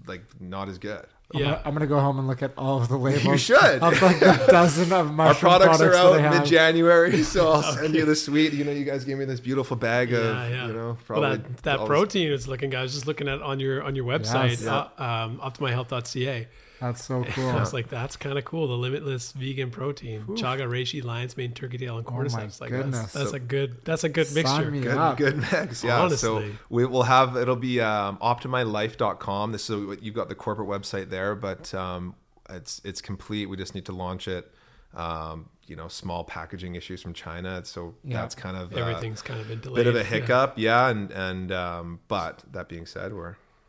like not as good? I'm going to go home and look at all of the labels. You should. Of like a dozen of mushroom products are out mid-January, so I'll send you the suite. You guys gave me this beautiful bag probably. Well, that protein is looking, I was just looking at on your website, optimihealth.ca. That's so cool. I was like, that's kind of cool. The limitless vegan protein, chaga, reishi, lion's mane, turkey tail, and cordyceps. That's a good mixture. Good mix. Yeah. Honestly. So we will have, it'll be optimilife.com. This is, you've got the corporate website there, but it's complete. We just need to launch it. Small packaging issues from China. So that's kind of everything's kind of been delayed. Bit of a hiccup. Yeah. But that being said,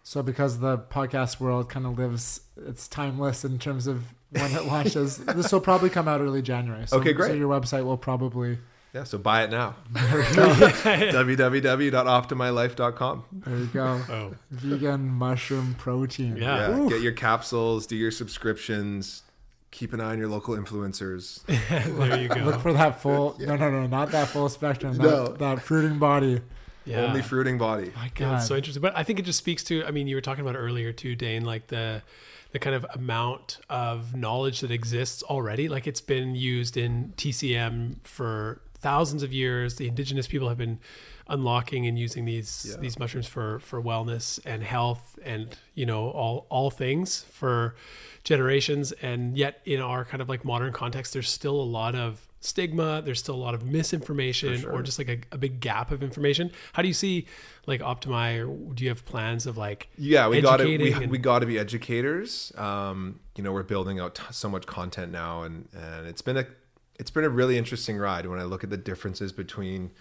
So because the podcast world kind of lives, it's timeless in terms of when it launches. This will probably come out early January. So, okay, great. So your website will probably... Yeah, so buy it now. www.optimilife.com. There you go. Vegan mushroom protein. Yeah. Get your capsules, do your subscriptions, keep an eye on your local influencers. There you go. Look for that full... No, not that full spectrum. That fruiting body. Yeah. Only fruiting body. My God, it's so interesting. But I think it just speaks to, you were talking about earlier too, Dane, like the the kind of amount of knowledge that exists already. Like, it's been used in TCM for thousands of years. The indigenous people have been unlocking and using these mushrooms for wellness and health and, you know, all things for generations. And yet in our kind of like modern context, there's still a lot of stigma. There's still a lot of misinformation, sure, or just like a big gap of information. How do you see, like, Optimi? Do you have plans of like, we got to be educators. You know, we're building out so much content now, and it's been a really interesting ride when I look at the differences between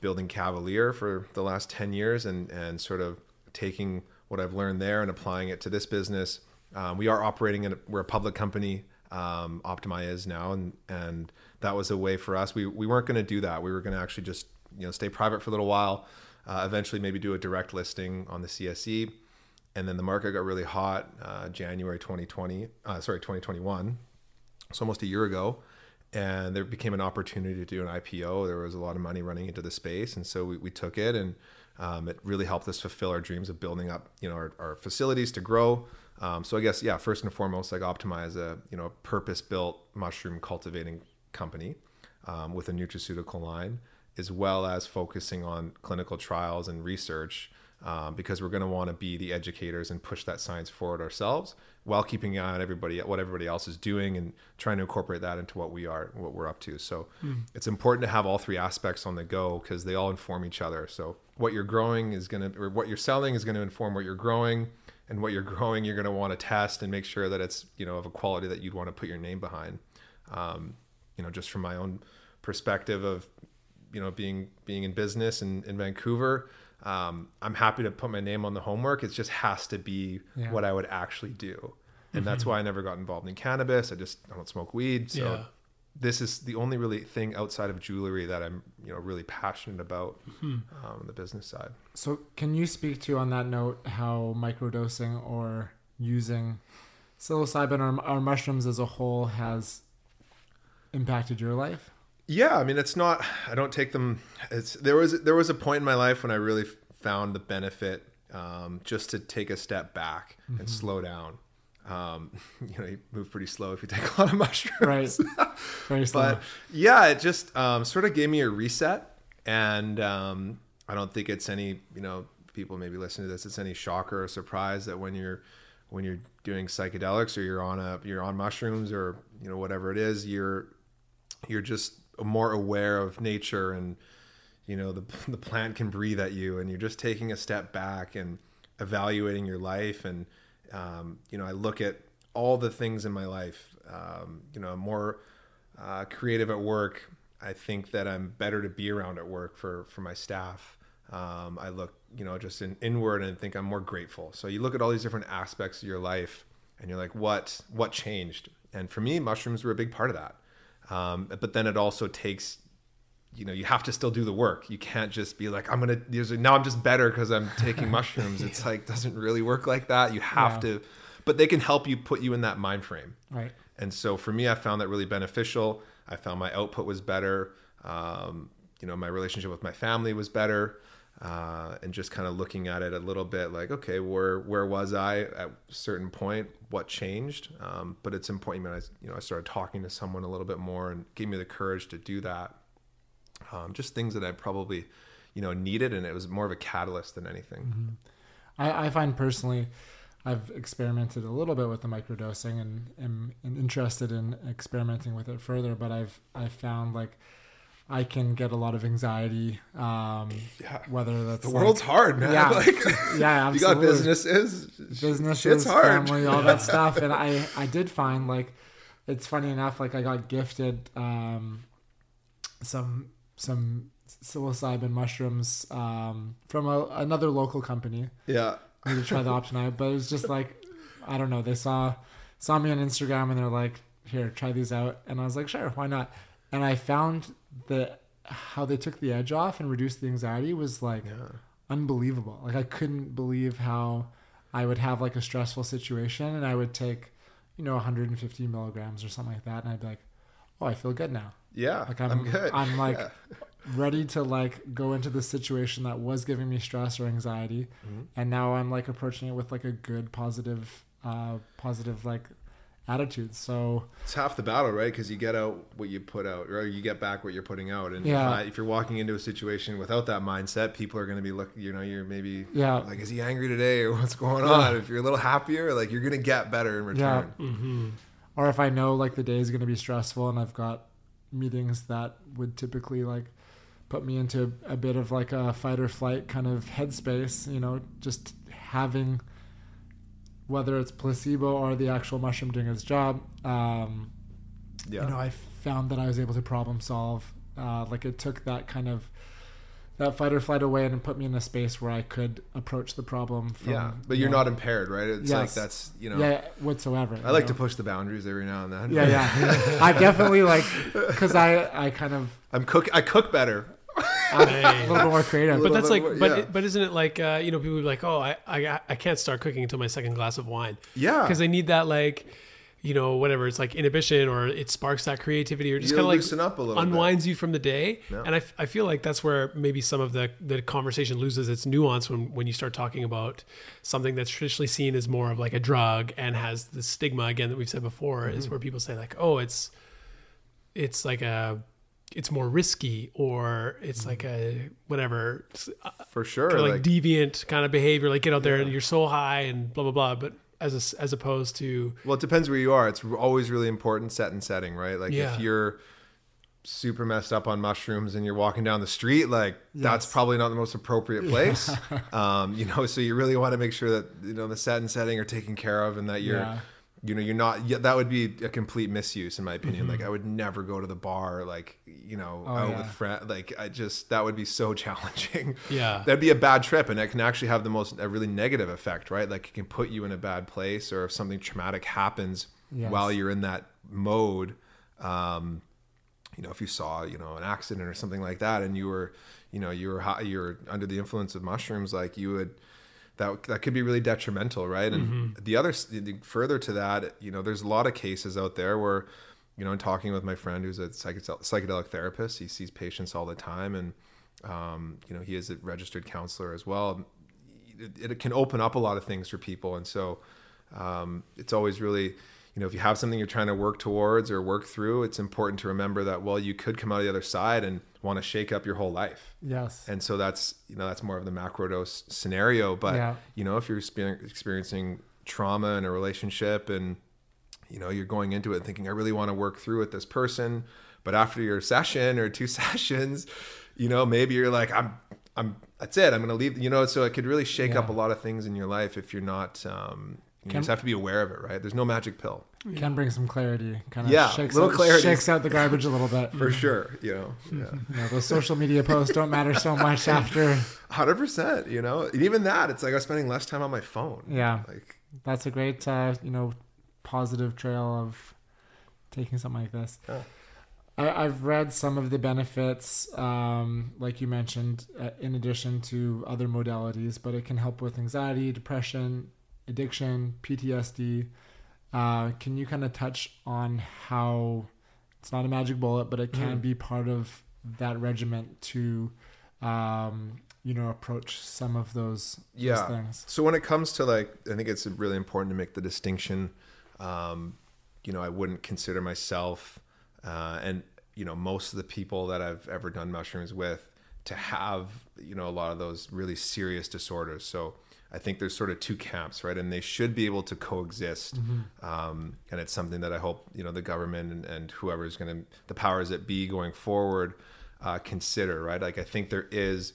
building Cavalier for the last 10 years and sort of taking what I've learned there and applying it to this business. We are operating we're a public company, Optimi is now, and that was a way for us. We weren't going to do that. We were going to actually just, you know, stay private for a little while, eventually maybe do a direct listing on the CSE. And then the market got really hot, January 2021. So almost a year ago. And there became an opportunity to do an IPO. There was a lot of money running into the space. And so we took it, and it really helped us fulfill our dreams of building up, you know, our facilities to grow. So I guess, yeah, first and foremost, like, Optimi is a, you know, purpose-built mushroom cultivating company with a nutraceutical line, as well as focusing on clinical trials and research, because we're going to want to be the educators and push that science forward ourselves, while keeping an eye on everybody, what everybody else is doing, and trying to incorporate that into what we are, what we're up to. So it's important to have all three aspects on the go, because they all inform each other. So what you're growing is going to, or what you're selling is going to inform what you're growing, and what you're growing, you're going to want to test and make sure that it's, you know, of a quality that you'd want to put your name behind. You know, just from my own perspective of, you know, being in business in Vancouver, I'm happy to put my name on the homework. It just has to be what I would actually do. And that's why I never got involved in cannabis. I don't smoke weed. So this is the only really thing outside of jewelry that I'm, you know, really passionate about on the business side. So can you speak to, on that note, how microdosing or using psilocybin or our mushrooms as a whole has impacted your life? Yeah, I mean, it's not, I don't take them. There was a point in my life when I really found the benefit, just to take a step back and slow down. You know, you move pretty slow if you take a lot of mushrooms. Right. Very slow. But yeah, it just sort of gave me a reset. And I don't think it's any, you know, people maybe listen to this, it's any shocker or surprise that when you're doing psychedelics, or you're on mushrooms, or, you know, whatever it is, you're just more aware of nature, and, you know, the plant can breathe at you, and you're just taking a step back and evaluating your life. And you know, I look at all the things in my life. You know, I'm more creative at work. I think that I'm better to be around at work for my staff. I look, you know, just inward, and think I'm more grateful. So you look at all these different aspects of your life, and you're like, what changed? And for me, mushrooms were a big part of that. But then it also takes, you know, you have to still do the work. You can't just be like, now I'm just better because I'm taking mushrooms. It's like, doesn't really work like that. You have to, but they can help you put you in that mind frame. Right. And so for me, I found that really beneficial. I found my output was better. You know, my relationship with my family was better. And just kind of looking at it a little bit like, okay, where was I at a certain point? What changed? But it's important. I started talking to someone a little bit more, and gave me the courage to do that. Just things that I probably, you know, needed. And it was more of a catalyst than anything. I find personally, I've experimented a little bit with the microdosing, and am interested in experimenting with it further. But I've found, like, I can get a lot of anxiety, whether that's... The world's hard, man. Yeah, like, yeah, absolutely. You got businesses, family, all that stuff. And I did find, like, it's funny enough, like, I got gifted some psilocybin mushrooms from another local company. Yeah. I need to try the Optimi, but it was just like, I don't know, they saw me on Instagram, and they're like, here, try these out. And I was like, sure, why not? And I found how they took the edge off and reduced the anxiety was like unbelievable. Like, I couldn't believe how I would have like a stressful situation, and I would take, you know, 150 milligrams or something like that, and I'd be like, oh, I feel good now. Yeah, like I'm good. I'm like ready to like go into the situation that was giving me stress or anxiety, and now I'm like approaching it with like a good positive positive like attitudes. So it's half the battle, right? Because you get out what you put out, or you get back what you're putting out. And yeah. If you're walking into a situation without that mindset, people are going to be looking, you know, you're maybe like, is he angry today, or what's going on? If you're a little happier, like, you're going to get better in return. Yeah. Mm-hmm. Or if I know like the day is going to be stressful and I've got meetings that would typically like put me into a bit of like a fight or flight kind of headspace, you know, just having, whether it's placebo or the actual mushroom doing its job, you know, I found that I was able to problem solve. Like it took that kind of, that fight or flight away and put me in a space where I could approach the problem. From, but you're not impaired, right? It's like that's, you know. Yeah, whatsoever. I like to push the boundaries every now and then. Yeah, yeah. I definitely like, because I kind of. I cook better. I'm a little more creative. But that's like, more, but isn't it like, you know, people would be like, oh, I can't start cooking until my second glass of wine. Yeah. Because they need that like, you know, whatever, it's like inhibition, or it sparks that creativity, or just kind of like up a little unwinds bit. You from the day. Yeah. And I feel like that's where maybe some of the conversation loses its nuance when you start talking about something that's traditionally seen as more of like a drug and has the stigma again that we've said before, mm-hmm. is where people say like, oh, it's like a, it's more risky, or it's like a whatever, for sure, kind of like deviant kind of behavior, like get out there and you're so high and blah blah blah. But as opposed to, well, it depends where you are. It's always really important set and setting, right? Like if you're super messed up on mushrooms and you're walking down the street, like that's probably not the most appropriate place. You know, so you really want to make sure that, you know, the set and setting are taken care of, and that you're you know, you're not, that would be a complete misuse in my opinion. Mm-hmm. Like I would never go to the bar, like, you know, out with friends. Like I just, that would be so challenging. Yeah. That'd be a bad trip, and it can actually have a really negative effect, right? Like it can put you in a bad place, or if something traumatic happens while you're in that mode, you know, if you saw, you know, an accident or something like that, and you were under the influence of mushrooms, like you would, that could be really detrimental, right? And the other, further to that, you know, there's a lot of cases out there where, you know, in talking with my friend who's a psychedelic therapist, he sees patients all the time, and you know, he is a registered counselor as well. It can open up a lot of things for people, and so it's always really, you know, if you have something you're trying to work towards or work through, it's important to remember that, well, you could come out the other side and want to shake up your whole life. Yes. And so that's, you know, that's more of the macro dose scenario. But, you know, if you're experiencing trauma in a relationship, and, you know, you're going into it thinking, I really want to work through with this person, but after your session or two sessions, you know, maybe you're like, that's it, I'm going to leave, you know, so it could really shake up a lot of things in your life if you're not, you just have to be aware of it, right? There's no magic pill. Can bring some clarity, kind of shakes out the garbage a little bit. For sure, you know. Yeah, those social media posts don't matter so much after. 100%, you know. And even that, it's like I'm spending less time on my phone. Yeah, like that's a great, you know, positive trail of taking something like this. Yeah. I've read some of the benefits, like you mentioned, in addition to other modalities, but it can help with anxiety, depression, addiction, PTSD. Can you kind of touch on how it's not a magic bullet, but it can be part of that regiment to, you know, approach some of those things? So when it comes to like, I think it's really important to make the distinction. You know, I wouldn't consider myself, and you know, most of the people that I've ever done mushrooms with to have, you know, a lot of those really serious disorders. So I think there's sort of two camps, right? And they should be able to coexist. Mm-hmm. And it's something that I hope, you know, the government and whoever is going to, the powers that be going forward, consider, right? Like I think there is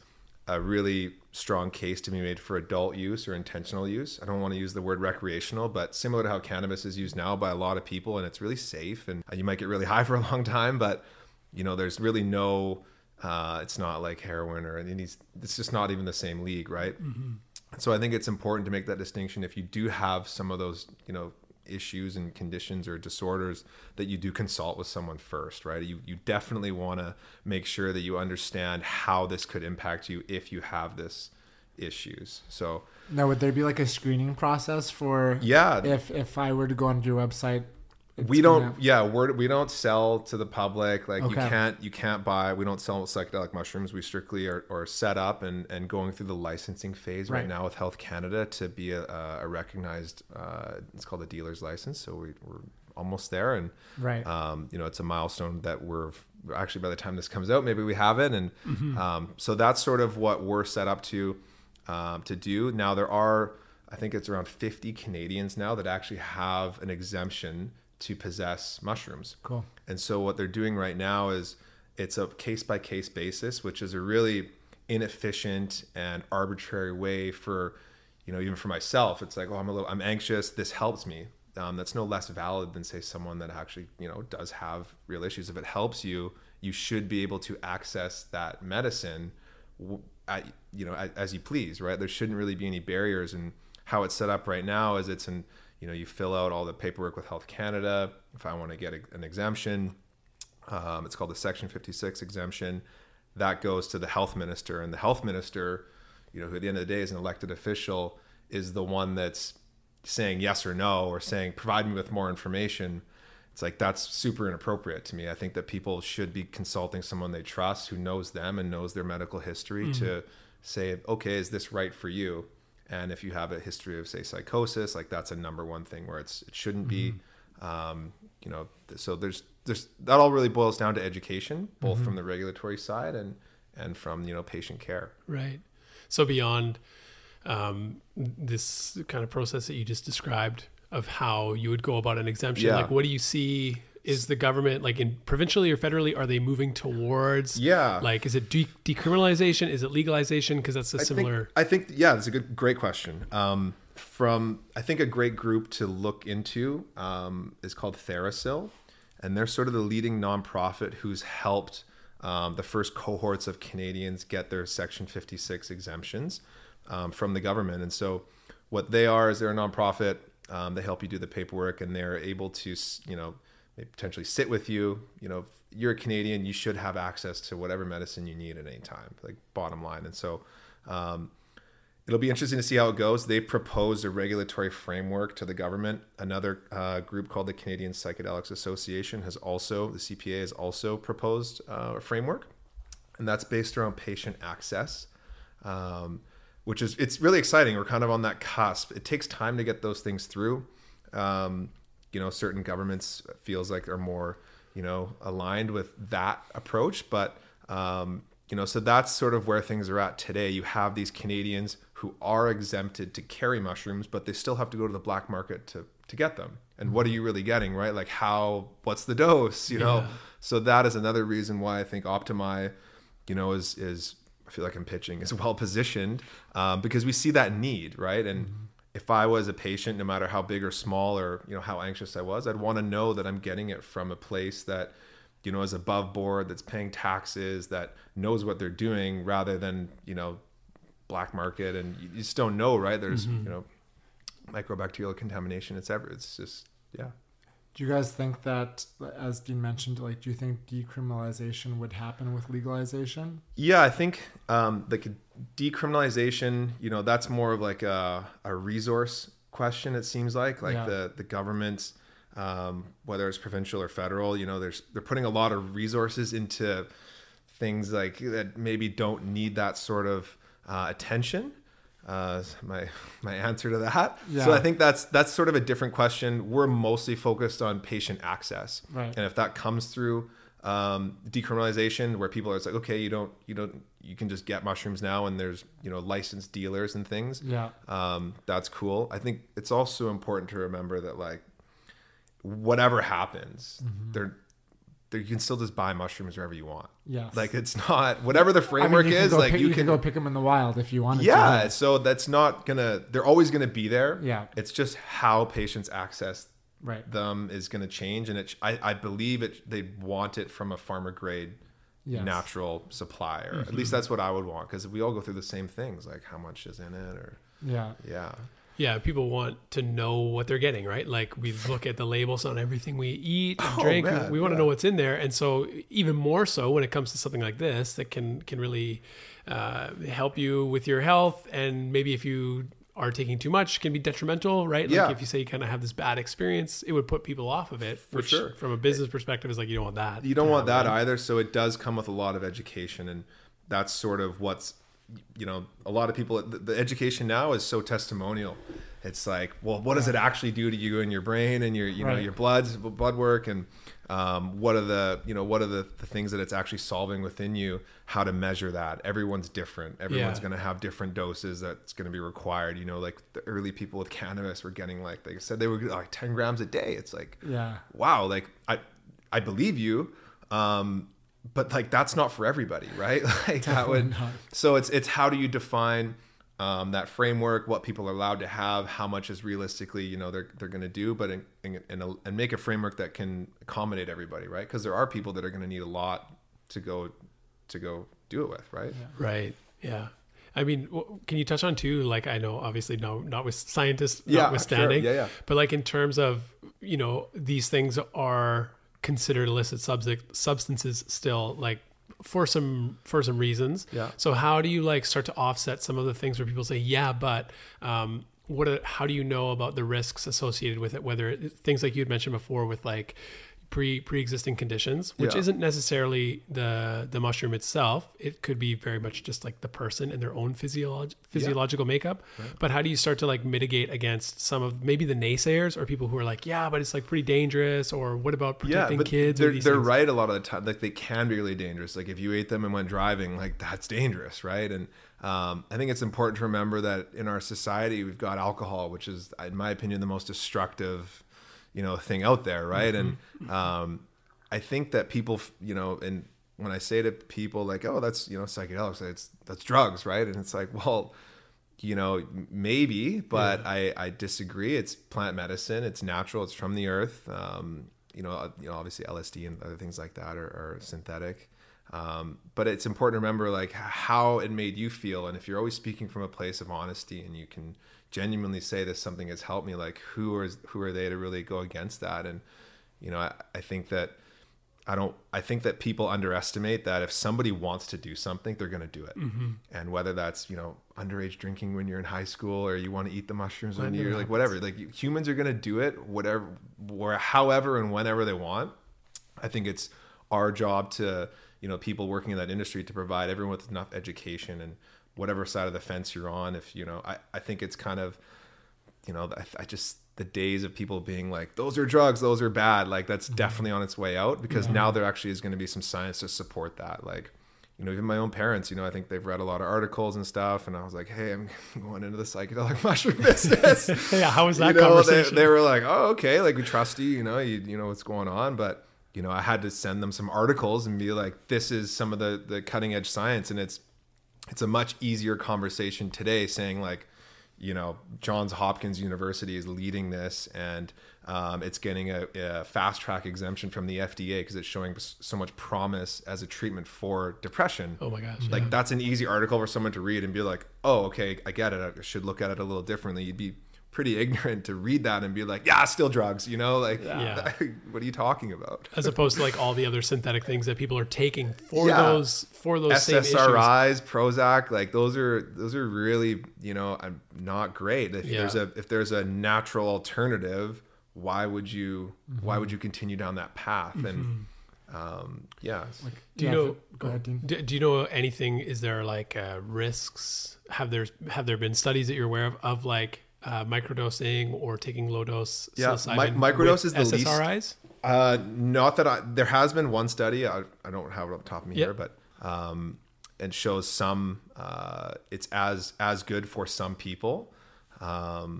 a really strong case to be made for adult use or intentional use. I don't want to use the word recreational, but similar to how cannabis is used now by a lot of people, and it's really safe, and you might get really high for a long time, but you know, there's really no, it's not like heroin or any, it's just not even the same league, right? Mm-hmm. So I think it's important to make that distinction. If you do have some of those, you know, issues and conditions or disorders, that you do consult with someone first, right? You definitely want to make sure that you understand how this could impact you if you have this issues. So now, would there be like a screening process for if I were to go onto your website We don't sell to the public. Like, okay. you can't buy. We don't sell psychedelic mushrooms. We strictly are set up and going through the licensing phase right now with Health Canada to be a recognized. It's called a dealer's license. So we're almost there, and it's a milestone that we're actually, by the time this comes out, maybe we have it, and so that's sort of what we're set up to do. Now there are, I think it's around 50 Canadians now that actually have an exemption to possess mushrooms. Cool. And so what they're doing right now is it's a case-by-case basis, which is a really inefficient and arbitrary way for, even for myself, it's like, I'm anxious, this helps me. That's no less valid than, say, someone that actually, does have real issues. If it helps you, you should be able to access that medicine as you please, right? There shouldn't really be any barriers. And how it's set up right now is you fill out all the paperwork with Health Canada. If I want to get an exemption, it's called the Section 56 exemption. That goes to the health minister. And the health minister, who at the end of the day is an elected official, is the one that's saying yes or no, or saying provide me with more information. It's like, that's super inappropriate to me. I think that people should be consulting someone they trust, who knows them and knows their medical history, to say, okay, is this right for you? And if you have a history of, say, psychosis, like, that's a number one thing where it shouldn't be, so there's that all really boils down to education, both from the regulatory side and from, patient care. Right. So beyond this kind of process that you just described of how you would go about an exemption, like, what do you see is the government, like, in provincially or federally, are they moving towards? Yeah. Like, is it decriminalization? Is it legalization? Because that's similar. I think that's a great question. I think a great group to look into is called Therasil, and they're sort of the leading nonprofit who's helped the first cohorts of Canadians get their Section 56 exemptions from the government. And so what they are is they're a nonprofit. They help you do the paperwork, and they're able to, they potentially sit with you. If you're a Canadian, you should have access to whatever medicine you need at any time, like, bottom line. And so it'll be interesting to see how it goes. They proposed a regulatory framework to the government. Another group called the Canadian Psychedelics Association the CPA has also proposed a framework, and that's based around patient access, which is, it's really exciting. We're kind of on that cusp. It takes time to get those things through. Certain governments feels like they're more, aligned with that approach. But, so that's sort of where things are at today. You have these Canadians who are exempted to carry mushrooms, but they still have to go to the black market to get them. And what are you really getting, right? Like, what's the dose, Yeah. So that is another reason why I think Optimi, is I feel like I'm pitching, is well positioned, because we see that need, right? And if I was a patient, no matter how big or small, or how anxious I was, I'd want to know that I'm getting it from a place that is above board, that's paying taxes, that knows what they're doing, rather than black market. And you just don't know, right? There's microbacterial contamination. It's just Do you guys think that, as Dean mentioned, like, do you think decriminalization would happen with legalization? Yeah, I think decriminalization, that's more of like a resource question, it seems like. Like the government, whether it's provincial or federal, they're putting a lot of resources into things like that maybe don't need that sort of attention. My answer to that. Yeah. So I think that's sort of a different question. We're mostly focused on patient access, right? And if that comes through decriminalization, where people are like, okay, you can just get mushrooms now, and there's licensed dealers and things. Yeah, that's cool. I think it's also important to remember that, like, whatever happens, you can still just buy mushrooms wherever you want. Yeah. Like, it's not, whatever the framework is, like, you can go pick them in the wild if you want to. Yeah. So that's not gonna, they're always going to be there. Yeah. It's just how patients access them is going to change. And I believe they want it from a farmer grade natural supplier. At least that's what I would want. 'Cause we all go through the same things, like how much is in it, or. Yeah. Yeah. Yeah, people want to know what they're getting, right? Like, we look at the labels on everything we eat and drink. Man, we want to know what's in there. And so even more so when it comes to something like this that can really help you with your health. And maybe if you are taking too much can be detrimental, right? Like if you say you kind of have this bad experience, it would put people off of it, which for sure, from a business perspective is like, you don't want that. You don't want that either. So it does come with a lot of education, and that's sort of what's, you know, a lot of people, the education now is so testimonial. It's like, well, what does it actually do to you and your brain and your, you know, your blood work, and what are the, you know, what are the things that it's actually solving within you, how to measure that. Everyone's different. Everyone's going to have different doses that's going to be required. You know, like the early people with cannabis were getting, like I said, they were like 10 grams a day. It's like, wow. Like I believe you. But like, that's not for everybody, right? Like that would, so it's how do you define that framework, what people are allowed to have, how much is realistically, you know, they're going to do, but and make a framework that can accommodate everybody, right? Because there are people that are going to need a lot to go do it with, right? Yeah. Right. Yeah. I mean, can you touch on too? Like, I know obviously not with scientists, notwithstanding, sure. Yeah. But like in terms of, you know, these things are considered illicit substances still, like, for some reasons. Yeah. So how do you like start to offset some of the things where people say, yeah, but how do you know about the risks associated with it? Whether things like you'd mentioned before with like pre-existing conditions, which isn't necessarily the mushroom itself. It could be very much just like the person and their own physiological makeup. Right. But how do you start to like mitigate against some of maybe the naysayers or people who are like, yeah, but it's like pretty dangerous, or what about protecting kids? They're right a lot of the time. Like they can be really dangerous. Like if you ate them and went driving, like that's dangerous, right? And I think it's important to remember that in our society, we've got alcohol, which is, in my opinion, the most destructive, you know, thing out there. Right. Mm-hmm. And, I think that people, you know, and when I say to people like, oh, that's, you know, psychedelics, that's drugs. Right. And it's like, well, you know, maybe, but I disagree. It's plant medicine. It's natural. It's from the earth. You know, obviously LSD and other things like that are synthetic. But it's important to remember like how it made you feel. And if you're always speaking from a place of honesty and you can genuinely say this, something has helped me, like who are they to really go against that? And, you know, I think that people underestimate that if somebody wants to do something, they're going to do it. Mm-hmm. And whether that's, you know, underage drinking when you're in high school, or you want to eat the mushrooms when you're like, whatever, like humans are going to do it, whatever, or however, and whenever they want. I think it's our job to, you know, people working in that industry to provide everyone with enough education and whatever side of the fence you're on. If, you know, I think it's kind of, you know, I just, the days of people being like, those are drugs, those are bad. Like that's definitely on its way out, because now there actually is going to be some science to support that. Like, you know, even my own parents, you know, I think they've read a lot of articles and stuff. And I was like, hey, I'm going into the psychedelic mushroom business. Yeah. How was that conversation? They were like, oh, okay. Like we trust you, you know what's going on, but you know, I had to send them some articles and be like, this is some of the cutting edge science. And it's a much easier conversation today saying like, you know, Johns Hopkins University is leading this, and it's getting a fast track exemption from the FDA because it's showing so much promise as a treatment for depression. Oh my gosh. Like that's an easy article for someone to read and be like, oh, okay, I get it. I should look at it a little differently. You'd be pretty ignorant to read that and be like, yeah, still drugs, you know, like, what are you talking about? As opposed to like all the other synthetic things that people are taking for those SSRIs, same issues. Prozac, like those are really, you know, not great. If there's a natural alternative, why would you continue down that path? Mm-hmm. And, do you know anything, is there like risks? Have there been studies that you're aware of like, microdosing or taking low dose psilocybin? Microdose is the SSRIs? Least. Not that there has been one study. I don't have it up top of me here, but and shows some it's as good for some people. I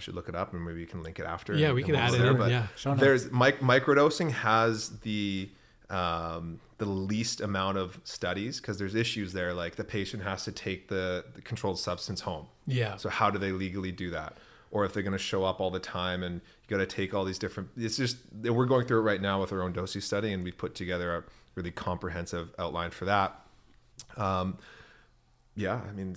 should look it up and maybe you can link it after. Yeah, we can add it in. Yeah, there's microdosing has the least amount of studies because there's issues there, like the patient has to take the controlled substance home. Yeah. So how do they legally do that? Or if they're going to show up all the time and you got to take all these different, it's just, we're going through it right now with our own dosage study, and we put together a really comprehensive outline for that. I mean,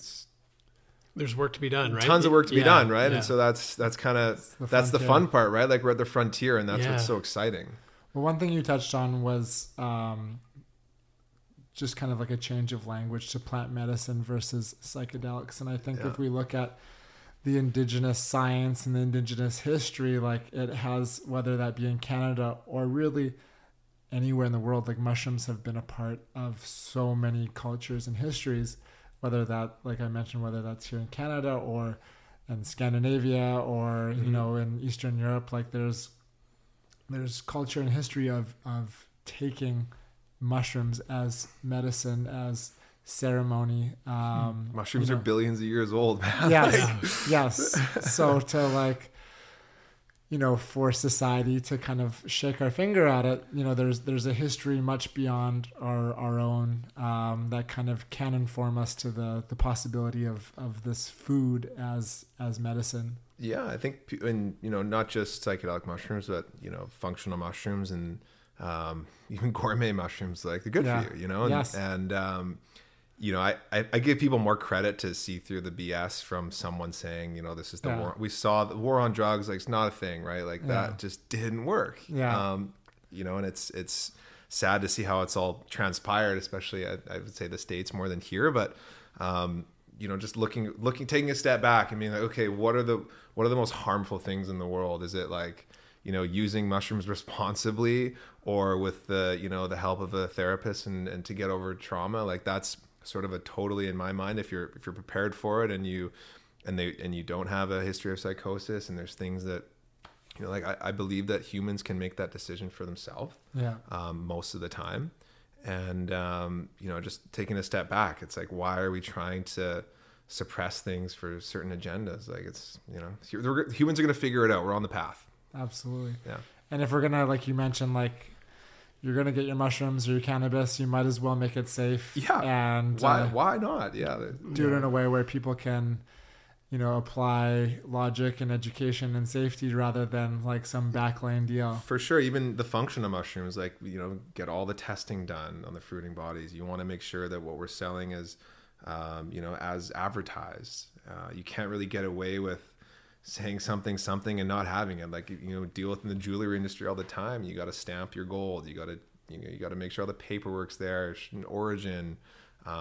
there's work to be done, right? Tons of work to be done, right? Yeah. And so that's kind of, that's the fun part, right? Like we're at the frontier, and that's what's so exciting. Well, one thing you touched on was just kind of like a change of language to plant medicine versus psychedelics. And I think if we look at the indigenous science and the indigenous history like it has, whether that be in Canada or really anywhere in the world. Like mushrooms have been a part of so many cultures and histories, whether that, like I mentioned, whether that's here in Canada or in Scandinavia or, you know, in Eastern Europe. Like there's culture and history of taking mushrooms as medicine, as ceremony. Mushrooms are billions of years old, man. Yes. Yes. So to like, you know, for society to kind of shake our finger at it, you know, there's a history much beyond our own that kind of can inform us to the possibility of this food as medicine. Yeah, I think, and you know, not just psychedelic mushrooms, but you know, functional mushrooms and even gourmet mushrooms, like they're good for you, you know, and, you know, I give people more credit to see through the BS from someone saying, you know, this is the war. We saw the war on drugs, like it's not a thing, right? Like that just didn't work. Yeah. You know, and it's sad to see how it's all transpired, especially I would say the States more than here, but, you know, just looking, taking a step back and being like, okay, what are the most harmful things in the world? Is it like, you know, using mushrooms responsibly or with the, you know, the help of a therapist and to get over trauma? Like that's sort of a totally, in my mind, if you're prepared for it and you don't have a history of psychosis, and there's things that, you know, like I believe that humans can make that decision for themselves most of the time. And, you know, just taking a step back, it's like, why are we trying to suppress things for certain agendas? Like it's, you know, humans are going to figure it out. We're on the path. Absolutely. Yeah. And if we're going to, like you mentioned, like, you're going to get your mushrooms or your cannabis, you might as well make it safe. Yeah. And why not? Yeah. Do it in a way where people can, you know, apply logic and education and safety rather than like some back lane deal. For sure. Even the function of mushrooms, like, you know, get all the testing done on the fruiting bodies. You want to make sure that what we're selling is, you know, as advertised. You can't really get away with saying something and not having it, like, you know, deal with in the jewelry industry all the time. You got to stamp your gold, you got to make sure all the paperwork's there in origin.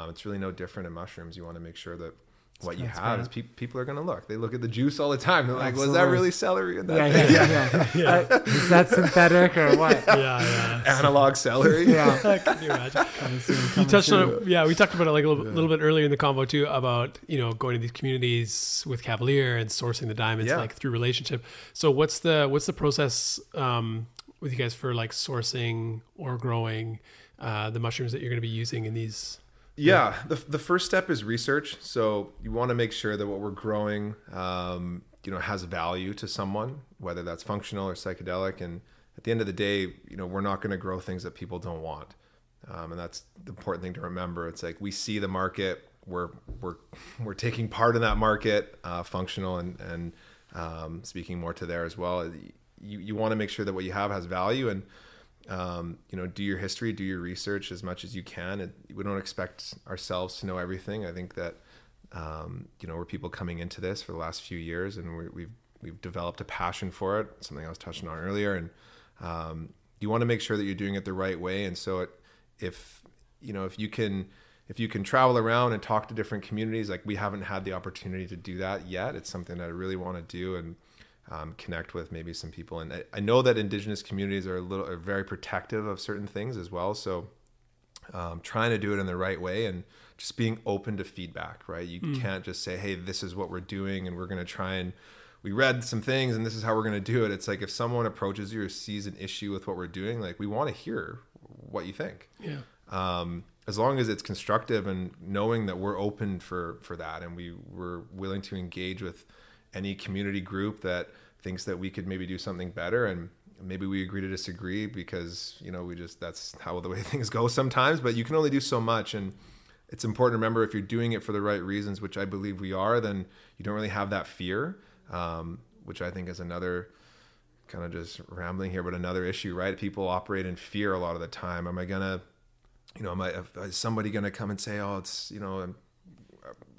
It's really no different in mushrooms. You want to make sure that what you have is people are going to look at the juice all the time. They're like, was that really celery in that? Is that synthetic or what? Analog celery. Can you imagine? We talked about it like a little bit earlier in the convo too, about, you know, going to these communities with Cavalier and sourcing the diamonds like through relationship. So what's the process with you guys for like sourcing or growing the mushrooms that you're going to be using in these? Yeah, the first step is research. So you want to make sure that what we're growing, you know, has value to someone, whether that's functional or psychedelic. And at the end of the day, you know, we're not going to grow things that people don't want. And that's the important thing to remember. It's like we see the market, we're taking part in that market, functional and speaking more to there as well. You want to make sure that what you have has value and, you know, do your history, do your research as much as you can. We don't expect ourselves to know everything. I think that, you know, we're people coming into this for the last few years and we've developed a passion for it, something I was touching on earlier. And, you want to make sure that you're doing it the right way. And so if you can travel around and talk to different communities, like we haven't had the opportunity to do that yet. It's something that I really want to do. And, connect with maybe some people. And I know that indigenous communities are very protective of certain things as well. So trying to do it in the right way and just being open to feedback, right? You can't just say, hey, this is what we're doing and we're going to try and we read some things and this is how we're going to do it. It's like if someone approaches you or sees an issue with what we're doing, like we want to hear what you think. Yeah. As long as it's constructive and knowing that we're open for that and we're willing to engage with any community group that thinks that we could maybe do something better, and maybe we agree to disagree because, you know, that's how the way things go sometimes, but you can only do so much. And it's important to remember if you're doing it for the right reasons, which I believe we are, then you don't really have that fear, which I think is another kind of just rambling here, but another issue, right? People operate in fear a lot of the time. Am I going to, you know, is somebody going to come and say, oh, it's, you know,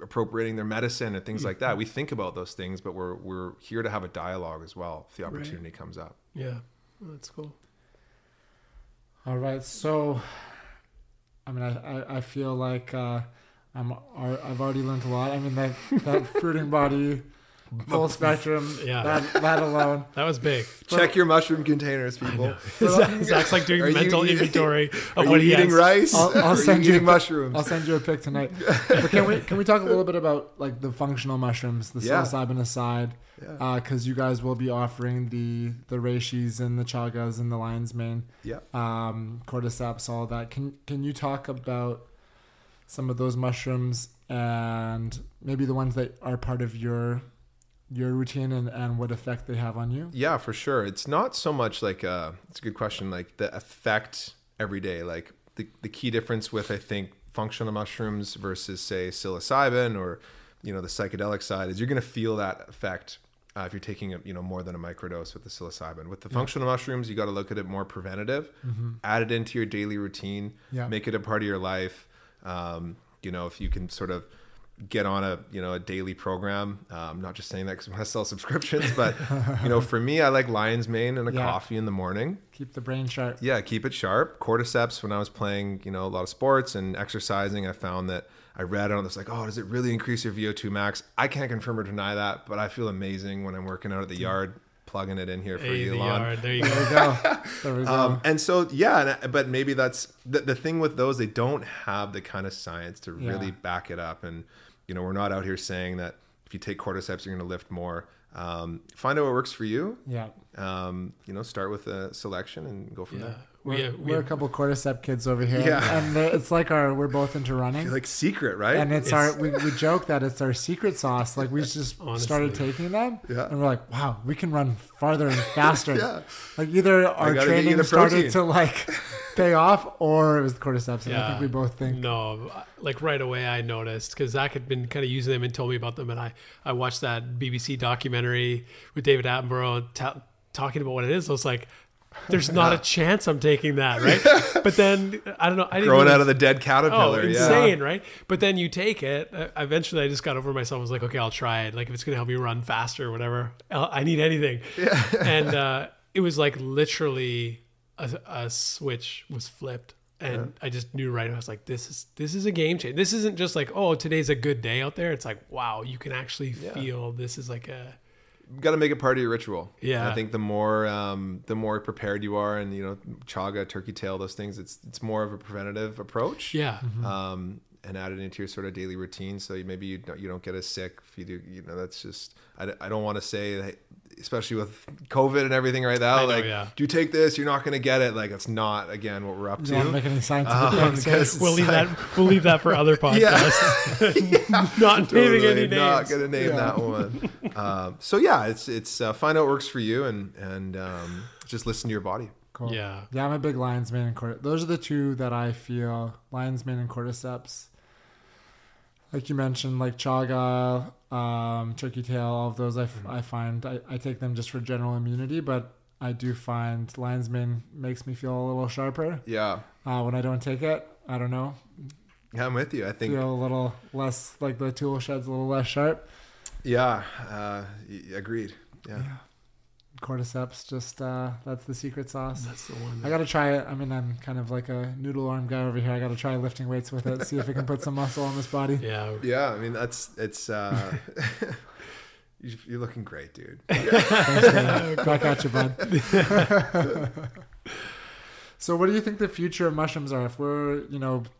appropriating their medicine and things like that. We think about those things, but we're here to have a dialogue as well if the opportunity comes up. Yeah, well, that's cool. All right, so I mean, I feel like I've already learned a lot. I mean, that fruiting body full spectrum. Yeah, that alone. That was big. Check your mushroom containers, people. Zach's like doing mental inventory of what he has. Are you eating rice? I'll send you mushrooms. I'll send you a pic tonight. But can we talk a little bit about like the functional mushrooms, the psilocybin aside? Because you guys will be offering the reishis and the chagas and the lion's mane, cordyceps, all that. Can you talk about some of those mushrooms and maybe the ones that are part of your routine and what effect they have on you? Yeah, for sure. It's not so much like it's a good question. Like the effect every day, like the key difference with I think functional mushrooms versus say psilocybin or the psychedelic side is you're going to feel that effect if you're taking more than a microdose with the psilocybin. With the functional mushrooms, you got to look at it more preventative. Mm-hmm. Add it into your daily routine. Yeah. Make it a part of your life. If you can sort of get on a daily program. I'm not just saying that because I want to sell subscriptions, but for me, I like lion's mane and a coffee in the morning. Keep the brain sharp. Yeah, keep it sharp. Cordyceps, when I was playing, a lot of sports and exercising, I found that I read on this like, does it really increase your VO2 max? I can't confirm or deny that, but I feel amazing when I'm working out at the yard, plugging it in here for Elon. There you go. There we go. And so, but maybe that's the thing with those, they don't have the kind of science to really back it up. And we're not out here saying that if you take cordyceps, you're going to lift more. Find out what works for you. Yeah. Start with a selection and go from there. We're a couple cordyceps kids over here. Yeah. And it's like we're both into running. It's like secret, right? And it's our, we joke that it's our secret sauce. Like we just started taking them and we're like, wow, we can run farther and faster. Like either our training started to like pay off or it was the cordyceps. And I think we both think. No, like right away I noticed because Zach had been kind of using them and told me about them. And I watched that BBC documentary with David Attenborough talking about what it is. So it's like, there's not a chance I'm taking that, right? But then I don't know. I didn't growing out of the dead caterpillar, insane, right? But then you take it. Eventually, I just got over myself. I was like, okay, I'll try it. Like if it's gonna help me run faster or whatever, I need anything. Yeah. And it was like literally a switch was flipped, and I just knew right away. I was like, this is a game changer. This isn't just like today's a good day out there. It's like wow, you can actually feel this is like a. Got to make it part of your ritual. Yeah, I think the more prepared you are, and chaga, turkey tail, those things, it's more of a preventative approach. Yeah, and add it into your sort of daily routine. So maybe you don't get as sick if you do. That's just I don't want to say that, especially with COVID and everything right now. Do you take this? You're not going to get it. Like it's not again what we're up to. Not making any scientific we'll leave that. We'll leave that for other podcasts. Naming any names. Not going to name that one. So it's find out what works for you and just listen to your body. Cool. Yeah. Yeah. I'm a big lion's mane and cordyceps. Those are the two that I feel lion's mane and cordyceps. Like you mentioned, like chaga, turkey tail, all of those. I find I take them just for general immunity, but I do find lion's mane makes me feel a little sharper. Yeah. When I don't take it, I don't know. Yeah, I'm with you. I think feel a little less like the tool shed's a little less sharp. Yeah, agreed. Yeah. Cordyceps, just that's the secret sauce. That's the one. I gotta try it. I mean, I'm kind of like a noodle arm guy over here. I gotta try lifting weights with it, see if it can put some muscle on this body. Yeah. Yeah. I mean, it's you're looking great, dude. Thanks, back at you, bud. So, what do you think the future of mushrooms are? If we're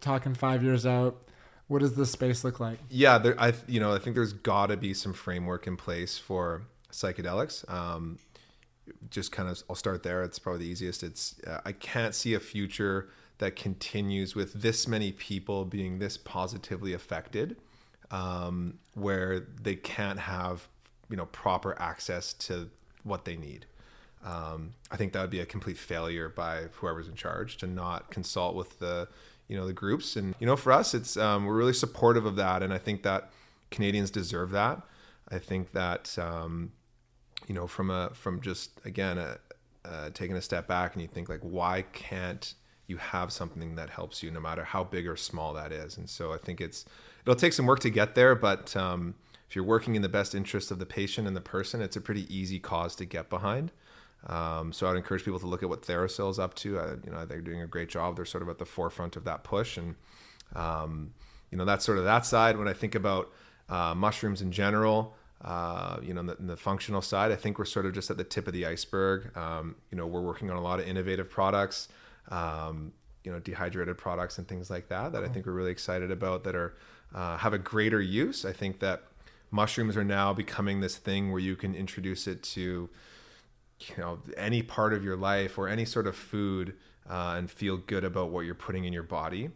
talking 5 years out. What does this space look like? Yeah, I think there's got to be some framework in place for psychedelics. I'll start there. It's probably the easiest. I can't see a future that continues with this many people being this positively affected, where they can't have proper access to what they need. I think that would be a complete failure by whoever's in charge to not consult with the groups. And, for us, it's, we're really supportive of that. And I think that Canadians deserve that. I think that, taking a step back and you think like, why can't you have something that helps you no matter how big or small that is? And so I think it'll take some work to get there, but, if you're working in the best interest of the patient and the person, it's a pretty easy cause to get behind. So I'd encourage people to look at what Theracill's up to. They're doing a great job. They're sort of at the forefront of that push. And, that's sort of that side. When I think about mushrooms in general, In the functional side, I think we're sort of just at the tip of the iceberg. We're working on a lot of innovative products, dehydrated products and things like that I think we're really excited about that are have a greater use. I think that mushrooms are now becoming this thing where you can introduce it to any part of your life or any sort of food and feel good about what you're putting in your body.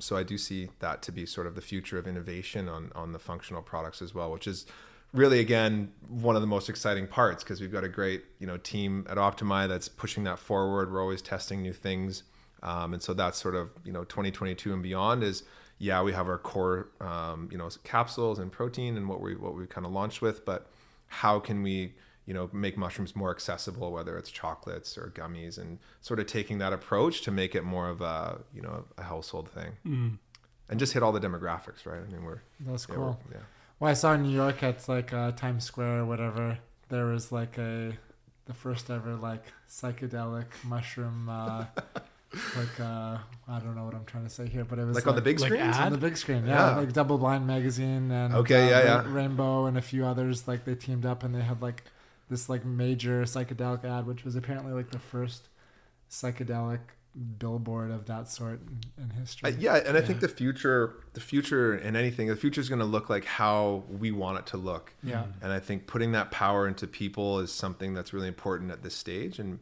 So I do see that to be sort of the future of innovation on the functional products as well, which is really, again, one of the most exciting parts, because we've got a great team at Optimi that's pushing that forward. We're always testing new things. And so that's sort of 2022 and beyond is, we have our core capsules and protein and what we kind of launched with, but how can we make mushrooms more accessible, whether it's chocolates or gummies, and sort of taking that approach to make it more of a household thing, and just hit all the demographics, right? I mean, that's cool. Well, I saw in New York at Times Square or whatever, there was the first ever psychedelic mushroom. I don't know what I'm trying to say here, but it was on the big screen. On the big screen, yeah. Double Blind magazine and Rainbow and a few others. They teamed up and they had this major psychedelic ad, which was apparently the first psychedelic billboard of that sort in history. I think the future in anything, the future is going to look like how we want it to look. Yeah. And I think putting that power into people is something that's really important at this stage, and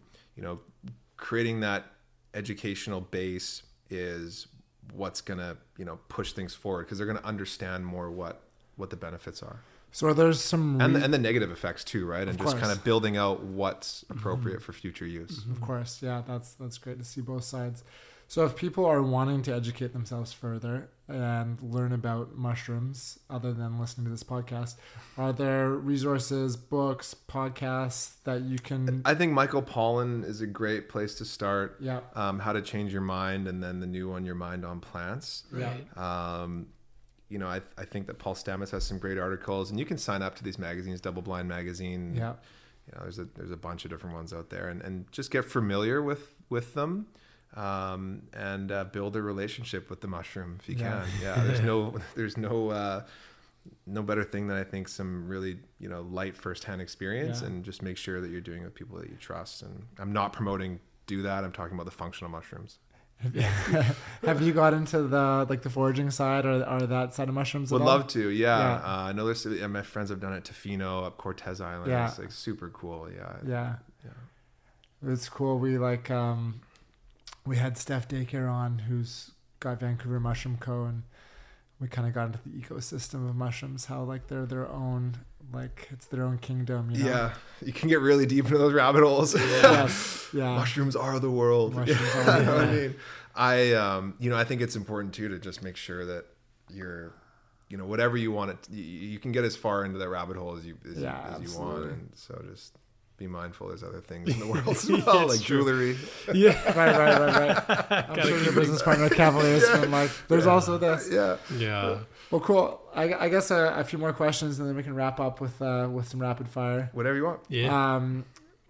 creating that educational base is what's going to push things forward, because they're going to understand more what the benefits are. So are there some and the negative effects too, right? And just kind of building out what's appropriate for future use. Of course, yeah, that's great to see both sides. So if people are wanting to educate themselves further and learn about mushrooms, other than listening to this podcast, are there resources, books, podcasts that you can? I think Michael Pollan is a great place to start. Yeah. How to Change Your Mind, and then the new one, Your Mind on Plants. Yeah. I think that Paul Stamets has some great articles, and you can sign up to these magazines, Double Blind magazine. Yeah. There's a bunch of different ones out there, and just get familiar with them, and build a relationship with the mushroom if you can. Yeah. There's no better thing than I think some really light firsthand experience, and just make sure that you're doing it with people that you trust. And I'm not promoting do that. I'm talking about the functional mushrooms. Have you got into the foraging side or that side of mushrooms? Would love to, yeah. I know there's my friends have done it. Tofino up Cortez Island. Yeah. It's super cool. Yeah. Yeah. Yeah. It's cool. We we had Steph Dacre on, who's got Vancouver Mushroom Co. and we kind of got into the ecosystem of mushrooms. How they're their own. It's their own kingdom. Yeah, you can get really deep into those rabbit holes. Yes, yeah. Mushrooms are the world. Are the world. You know what I mean? I think it's important too to just make sure that you're, whatever you want it, you can get as far into that rabbit hole as you want. And so just be mindful. There's other things in the world as well, jewelry. Yeah, right. I'm sure your business partner at Cavalier's been there's also this. Yeah. Well, cool. I guess a few more questions, and then we can wrap up with some rapid fire. Whatever you want. Yeah.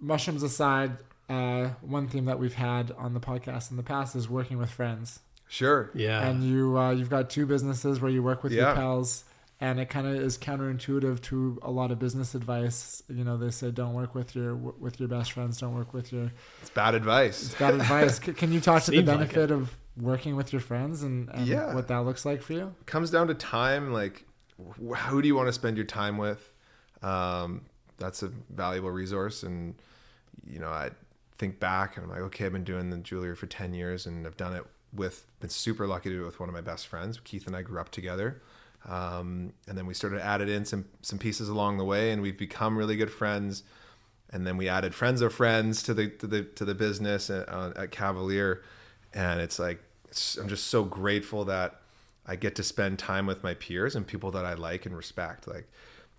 Mushrooms aside, one theme that we've had on the podcast in the past is working with friends. Sure. Yeah. And you've got two businesses where you work with your pals, and it kind of is counterintuitive to a lot of business advice. They say don't work with your best friends. Don't work with your. It's bad advice. Can you talk to the benefit of working with your friends and what that looks like for you? It comes down to time. Who do you want to spend your time with? That's a valuable resource. And, I think back and I'm I've been doing the jewelry for 10 years and I've done it been super lucky to do it with one of my best friends. Keith and I grew up together. And then we started added in some pieces along the way and we've become really good friends. And then we added friends of friends to the business at Cavalier. And I'm just so grateful that I get to spend time with my peers and people that I like and respect.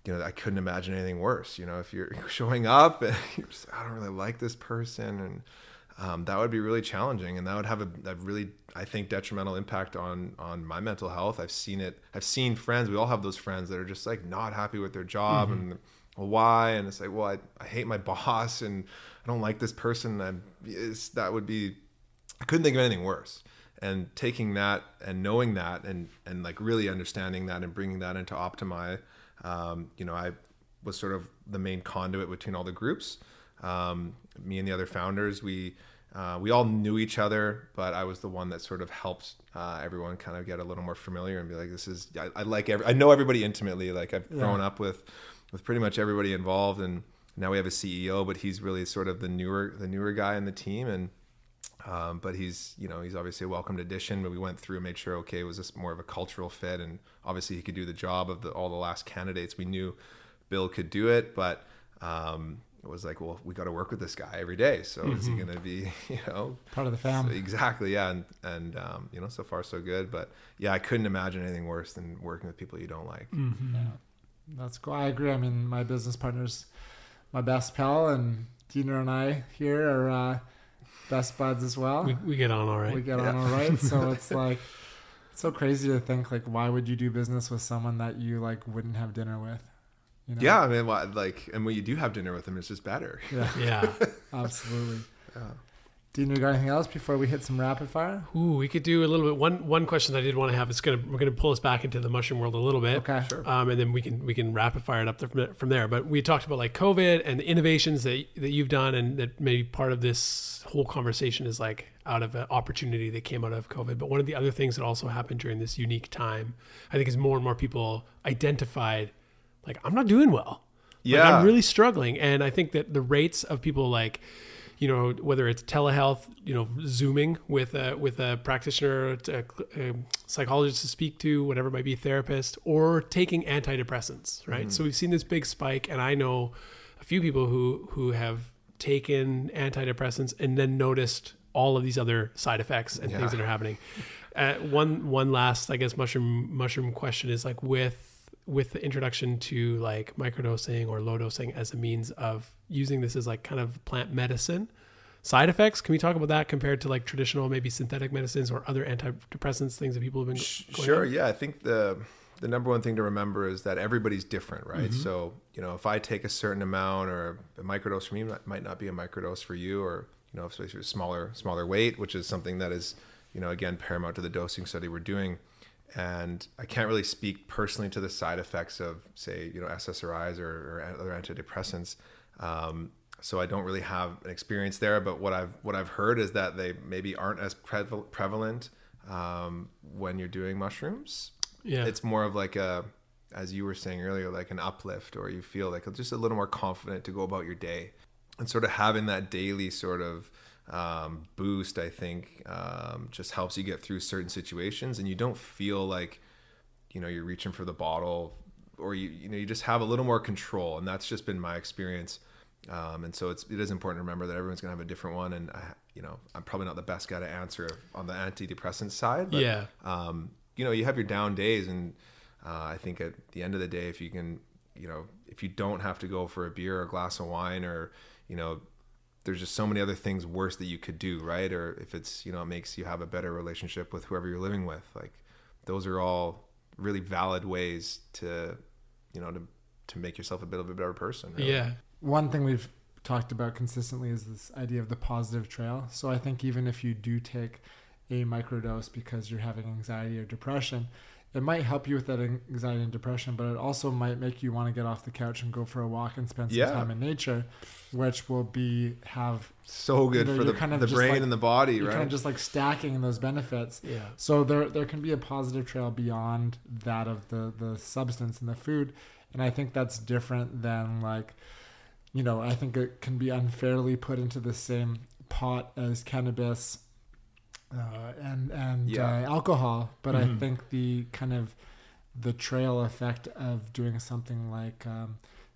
I couldn't imagine anything worse. If you're showing up and you're just, I don't really like this person. And that would be really challenging. And that would have a really, I think, detrimental impact on my mental health. I've seen it. I've seen friends. We all have those friends that are just not happy with their job and why. And it's I hate my boss and I don't like this person. That would be, I couldn't think of anything worse. And taking that and knowing that and really understanding that and bringing that into Optimi I was sort of the main conduit between all the groups. Me and the other founders, we all knew each other, but I was the one that sort of helped everyone kind of get a little more familiar and be like, I know everybody intimately. Like I've grown up with pretty much everybody involved, and now we have a CEO, but he's really sort of the newer guy in the team. And but he's obviously a welcomed addition, but we went through and made sure, okay, was this more of a cultural fit? And obviously he could do the job of all the last candidates. We knew Bill could do it, but it was like, well, we got to work with this guy every day. So is he going to be, part of the family? So exactly. Yeah. And so far so good, but yeah, I couldn't imagine anything worse than working with people you don't like. Mm-hmm. Yeah. That's cool. I agree. I mean, my business partner's my best pal, and Dina and I here are, best buds as well. We get on all right. So it's so crazy to think, like, why would you do business with someone that you like wouldn't have dinner with? Yeah, I mean, and when you do have dinner with them, it's just better. Yeah, yeah, absolutely. Yeah. Dean, we got anything else before we hit some rapid fire? Ooh, we could do a little bit. One question that I did want to have is we're gonna pull us back into the mushroom world a little bit. Okay, sure. And then we can rapid fire it up from there. But we talked about like COVID and the innovations that you've done, and that maybe part of this whole conversation is like out of an opportunity that came out of COVID. But one of the other things that also happened during this unique time, I think, is more and more people identified like, I'm not doing well. Yeah, I'm really struggling, and I think that the rates of people like, whether it's telehealth, Zooming with a practitioner, a psychologist to speak to, whatever it might be, therapist, or taking antidepressants, right? Mm-hmm. So we've seen this big spike, and I know a few people who have taken antidepressants and then noticed all of these other side effects and things that are happening. One last, I guess, mushroom question is like with the introduction to like microdosing or low dosing as a means of using this as like kind of plant medicine, side effects, can we talk about that compared to like traditional, maybe synthetic medicines or other antidepressants, things that people have been going sure on? Yeah, I think the number one thing to remember is that everybody's different, right? Mm-hmm. So if I take a certain amount, or a microdose for me might not be a microdose for you, or especially a smaller weight, which is something that is again paramount to the dosing study we're doing. And I can't really speak personally to the side effects of, say, SSRIs or other antidepressants. So I don't really have an experience there. But what I've heard is that they maybe aren't as prevalent when you're doing mushrooms. Yeah, it's more of like a, as you were saying earlier, like an uplift, or you feel like just a little more confident to go about your day, and sort of having that daily sort of boost, I think, just helps you get through certain situations, and you don't feel like, you're reaching for the bottle, or you just have a little more control. And that's just been my experience. And so it is important to remember that everyone's gonna have a different one. And I'm probably not the best guy to answer on the antidepressant side, but, you have your down days. And, I think at the end of the day, if you can, if you don't have to go for a beer or a glass of wine, or, there's just so many other things worse that you could do, right? Or if it's, it makes you have a better relationship with whoever you're living with. Like, those are all really valid ways to, to make yourself a bit of a better person. Really. Yeah. One thing we've talked about consistently is this idea of the positive trail. So I think even if you do take a microdose because you're having anxiety or depression, it might help you with that anxiety and depression, but it also might make you want to get off the couch and go for a walk and spend some time in nature, which will have so good for the brain and the body, right? You're kind of just like stacking those benefits. Yeah. So there can be a positive trail beyond that of the substance and the food. And I think that's different than like, I think it can be unfairly put into the same pot as cannabis and alcohol, but I think the kind of the trail effect of doing something like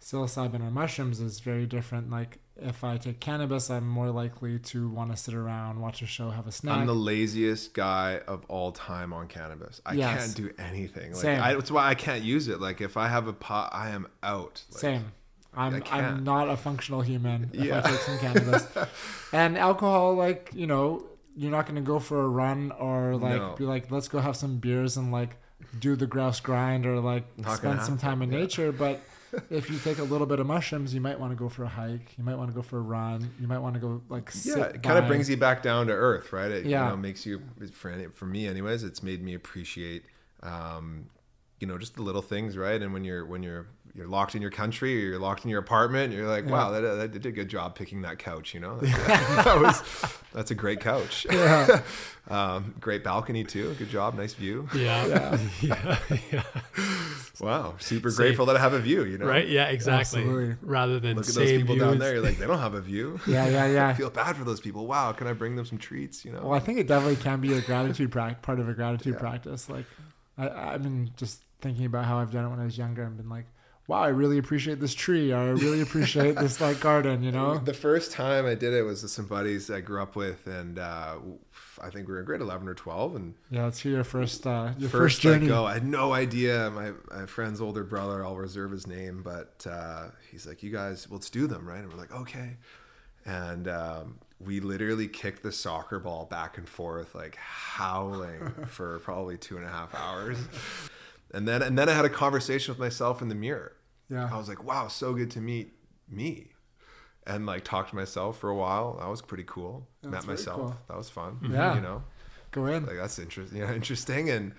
psilocybin or mushrooms is very different. Like, if I take cannabis, I'm more likely to want to sit around, watch a show, have a snack. I'm the laziest guy of all time on cannabis. I can't do anything. Like, same. That's why I can't use it. Like, if I have a pot, I am out. Like, same. I'm not a functional human if I take some cannabis. And alcohol, like, you're not going to go for a run or like be like, let's go have some beers and like do the grouse grind or like spend some time in nature. But if you take a little bit of mushrooms, you might want to go for a hike. You might want to go for a run. You might want to go like sit it kind of brings you back down to earth, right? It makes you, for me anyways, it's made me appreciate you know, just the little things, right? And when you're locked in your country or you're locked in your apartment, you're like, wow, that did a good job picking that couch, you know? That's a great couch. Yeah. Great balcony too. Good job. Nice view. Yeah. Wow. Super grateful that I have a view, you know? Right. Yeah, exactly. Absolutely. Rather than look at those people down there, you're like, they don't have a view. Yeah. I feel bad for those people. Wow. Can I bring them some treats? You know? Well, I think it definitely can be a gratitude part of a gratitude practice. Like, I mean, just thinking about how I've done it when I was younger and been like, wow, I really appreciate this tree. Or I really appreciate this like garden, you know? The first time I did it was with some buddies I grew up with. And I think we were in grade 11 or 12. And let's hear your first journey. I had no idea. My friend's older brother, I'll reserve his name, but he's like, you guys, let's do them, right? And we're like, okay. And we literally kicked the soccer ball back and forth, like howling for probably 2.5 hours. And then I had a conversation with myself in the mirror. Yeah. I was like, wow, so good to meet me. And like talked to myself for a while. That was pretty cool. Met myself. Cool. That was fun. Mm-hmm. Yeah. You know, go in. Like that's interesting. Yeah. Interesting. And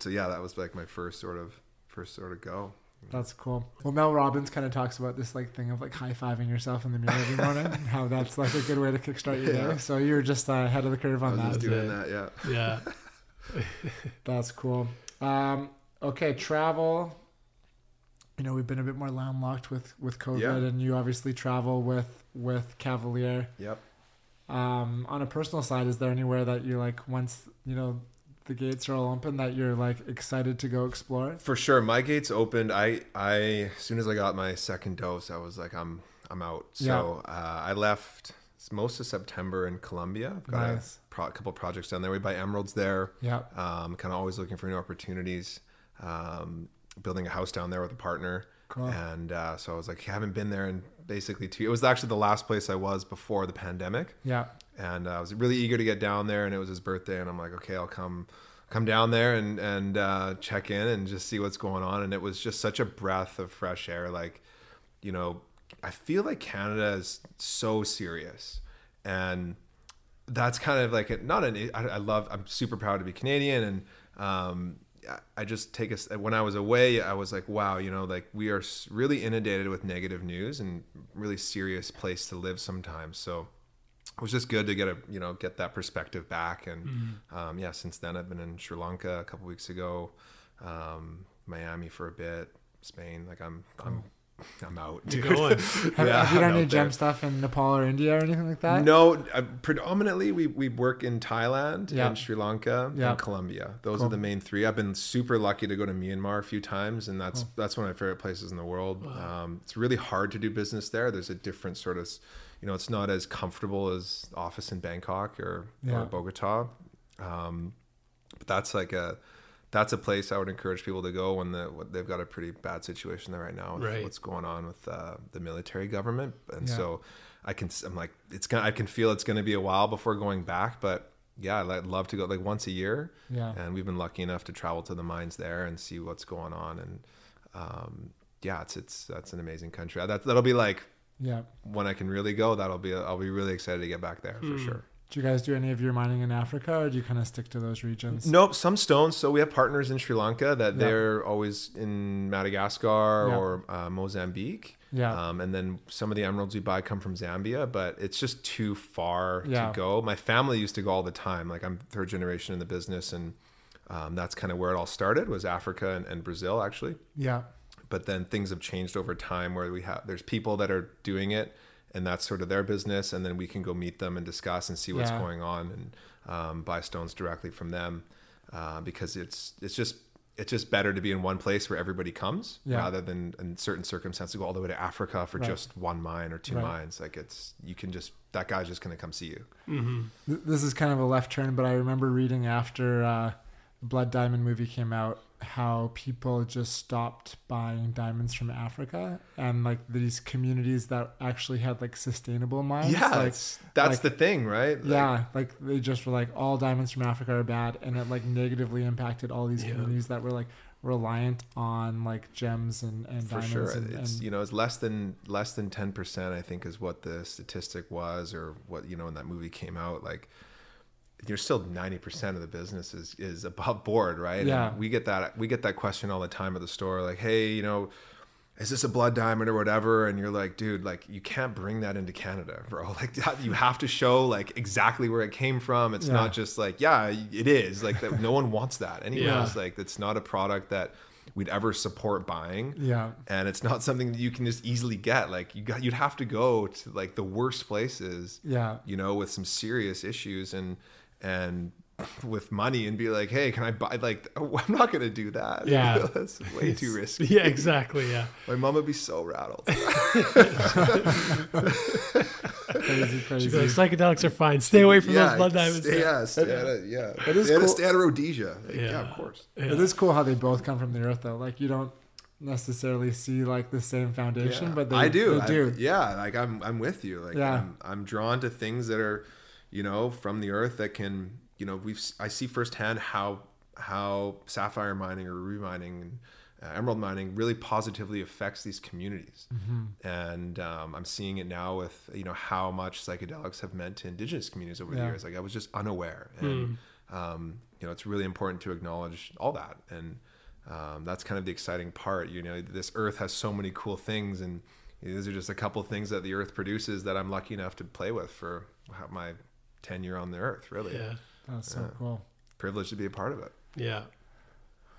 so yeah, that was like my first sort of go. That's cool. Well, Mel Robbins kind of talks about this like thing of like high-fiving yourself in the mirror every morning and how that's like a good way to kickstart your day. So you're just ahead of the curve on that. Just doing that, yeah. Yeah. That's cool. Okay, travel. You know, we've been a bit more landlocked with COVID and you obviously travel with Cavalier. Yep. On a personal side, is there anywhere that you're like, once, you know, the gates are all open, that you're like excited to go explore? For sure. My gates opened. I as soon as I got my second dose, I was like, I'm out. So I left most of September in Colombia. I've got a couple of projects down there. We buy emeralds there. Yeah. Kind of always looking for new opportunities. Building a house down there with a partner. Cool. And so I was like, I haven't been there in basically 2 years. It was actually the last place I was before the pandemic. Yeah. And I was really eager to get down there, and it was his birthday, and I'm like, okay, I'll come down there and check in and just see what's going on. And it was just such a breath of fresh air. Like, you know, I feel like Canada is so serious, and that's kind of like I'm super proud to be Canadian, and I just when I was away, I was like, wow, you know, like we are really inundated with negative news and really serious place to live sometimes. So it was just good to get that perspective back. And since then I've been in Sri Lanka a couple weeks ago, Miami for a bit, Spain. Like I'm out. Dude. Going. Have you done any gem stuff in Nepal or India or anything like that? No, predominantly we work in Thailand and Sri Lanka and Colombia. Those are the main three. I've been super lucky to go to Myanmar a few times, and that's one of my favorite places in the world. Wow. It's really hard to do business there. There's a different sort of, you know, it's not as comfortable as office in Bangkok or Bogota. But that's like that's a place I would encourage people to go when they've got a pretty bad situation there right now with what's going on with the military government. And so I can feel it's going to be a while before going back, but yeah, I'd love to go like once a year. Yeah. And we've been lucky enough to travel to the mines there and see what's going on. And that's an amazing country. That'll be like, when I can really go, I'll be really excited to get back there for sure. Do you guys do any of your mining in Africa, or do you kind of stick to those regions? Nope, some stones. So we have partners in Sri Lanka that they're always in Madagascar or Mozambique. Yeah. And then some of the emeralds we buy come from Zambia, but it's just too far to go. My family used to go all the time. Like I'm third generation in the business, and that's kind of where it all started, was Africa and Brazil actually. Yeah. But then things have changed over time where there's people that are doing it, and that's sort of their business, and then we can go meet them and discuss and see what's going on, and buy stones directly from them, because it's just better to be in one place where everybody comes rather than in certain circumstances go all the way to Africa for just one mine or two mines. Like that guy's just going to come see you. Mm-hmm. This is kind of a left turn, but I remember reading after the Blood Diamond movie came out, how people just stopped buying diamonds from Africa, and like these communities that actually had like sustainable mines. Yeah, like, that's the thing, right? Like they just were like, all diamonds from Africa are bad, and it like negatively impacted all these communities that were like reliant on like gems and for diamonds. For sure, it's less than 10%, I think, is what the statistic was, or what in that movie came out. Like you're still 90% of the business is above board, right? Yeah. And we get that question all the time at the store, like, hey, you know, is this a blood diamond or whatever? And you're like, dude, like, you can't bring that into Canada, bro. Like, you have to show like exactly where it came from. It's not just like, yeah, it is like that. No one wants that anyways. Yeah. Like, it's not a product that we'd ever support buying. Yeah. And it's not something that you can just easily get. Like, you'd have to go to like the worst places, yeah, you know, with some serious issues and with money and be like, hey, can I buy, like, oh, I'm not gonna do that. Yeah. That's way too risky. Yeah, exactly. Yeah. My mom would be so rattled. Crazy. Like, psychedelics are fine. Stay away from those blood diamonds. It is cool. Stay out of Rhodesia. Like, of course. Yeah. It is cool how they both come from the earth though. Like, you don't necessarily see like the same foundation, but they do. Like, I'm with you. Like, I'm drawn to things that are, you know, from the earth that can, you know, I see firsthand how sapphire mining or ruby mining and emerald mining really positively affects these communities. Mm-hmm. And I'm seeing it now with, you know, how much psychedelics have meant to indigenous communities over the years. Like, I was just unaware. And, you know, it's really important to acknowledge all that. And that's kind of the exciting part. You know, this earth has so many cool things, and these are just a couple of things that the earth produces that I'm lucky enough to play with for my tenure on the earth, really. Yeah. That's so cool. Privileged to be a part of it. Yeah.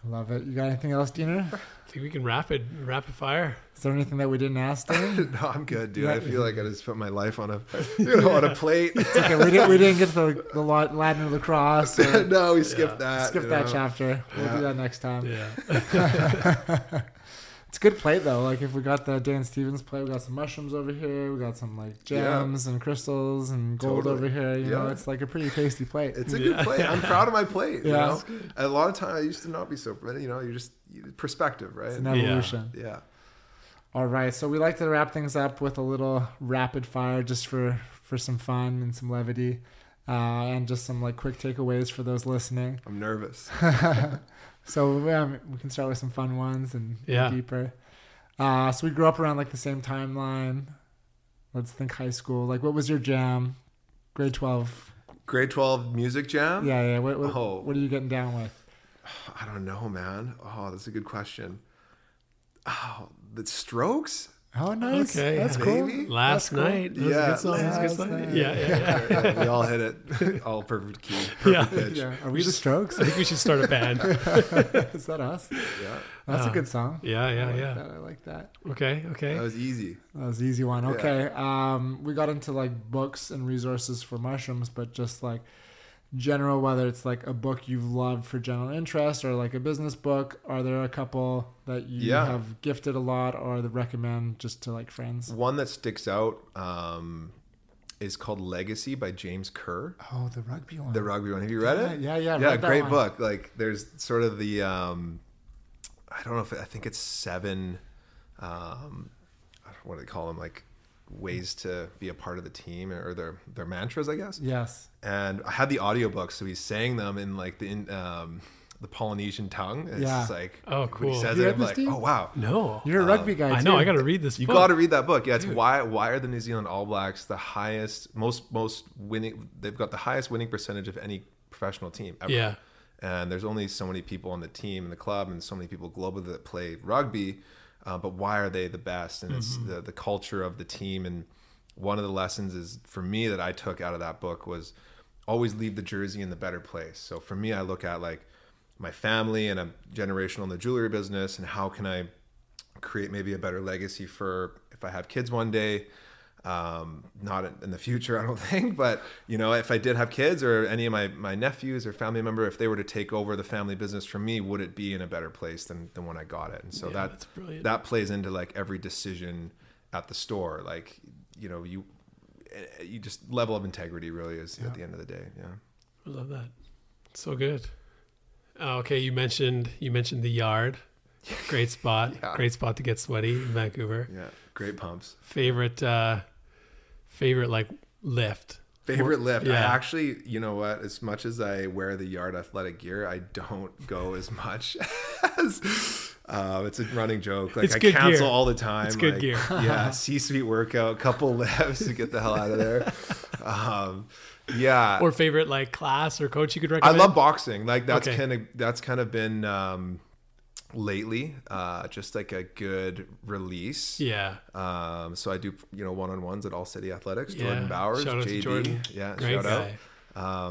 Love it. You got anything else, Dina? I think we can rapid fire. Is there anything that we didn't ask, Dane? No, I'm good, dude. Yeah. I feel like I just put my life on a, on a plate. It's okay. We didn't get to the Latin lacrosse. No, we skipped that. Skip that chapter. We'll do that next time. Yeah. It's a good plate though. Like, if we got the Dane Stevens plate, we got some mushrooms over here. We got some like gems and crystals and gold over here. You know, it's like a pretty tasty plate. It's a good plate. I'm proud of my plate. Yeah. You know, a lot of time I used to not be so. You know, you just perspective, right? It's an evolution. Yeah. All right, so we like to wrap things up with a little rapid fire, just for some fun and some levity, and just some like quick takeaways for those listening. I'm nervous. So we can start with some fun ones and deeper. So we grew up around like the same timeline. Let's think high school. Like, what was your jam? Grade 12. Grade 12 music jam? Yeah. What are you getting down with? I don't know, man. Oh, that's a good question. Oh, The Strokes? Oh, nice. Okay, that's cool. Last night. That's a good song. Yeah. We all hit it. All perfect key. Perfect pitch. Yeah. Are we The Strokes? I think we should start a band. Is that us? Yeah. That's a good song. I like that. Okay. That was easy. That was an easy one. Okay. Yeah. We got into like books and resources for mushrooms, but just like general, whether it's like a book you've loved for general interest or like a business book, are there a couple that you have gifted a lot or that recommend just to like friends? One that sticks out is called Legacy by James Kerr. Oh, the rugby one. Have you read it? Yeah. Great book. Like, there's sort of the I think it's 7 what do they call them, like ways to be a part of the team, or their mantras, I guess. Yes. And I had the audiobook, so he's saying them in like the Polynesian tongue. It's like, oh, cool. When he says it, I'm like, oh wow. No, you're a rugby guy. I know. I got to read this book. You got to read that book. Yeah, it's why are the New Zealand All Blacks the highest, most winning? They've got the highest winning percentage of any professional team ever. Yeah. And there's only so many people on the team and the club, and so many people globally that play rugby. But why are they the best? And it's the culture of the team. And one of the lessons is, for me, that I took out of that book was always leave the jersey in the better place. So for me, I look at like my family, and I'm generational in the jewelry business, and how can I create maybe a better legacy for if I have kids one day. Not in the future, I don't think, but you know, if I did have kids, or any of my nephews or family member, if they were to take over the family business from me, would it be in a better place than when I got it? And so that plays into like every decision at the store. Like, you know, you just, level of integrity really is at the end of the day. Yeah. I love that. It's so good. Okay. You mentioned the yard. Great spot. Yeah. Great spot to get sweaty in Vancouver. Yeah. Great pumps. Favorite like lift. Favorite lift. Yeah. I actually, you know what? As much as I wear the yard athletic gear, I don't go as much as. It's a running joke. Like, I cancel all the time. It's good gear. Yeah, C-suite workout, couple lifts to get the hell out of there. Yeah. Or favorite like class or coach you could recommend? I love boxing. Like that's kind of been lately, just like a good release. Yeah. So I do, one-on-ones at All City Athletics. Yeah. Jordan Bowers, shout out JD. To Jordan. Yeah. Great shout guy. Out.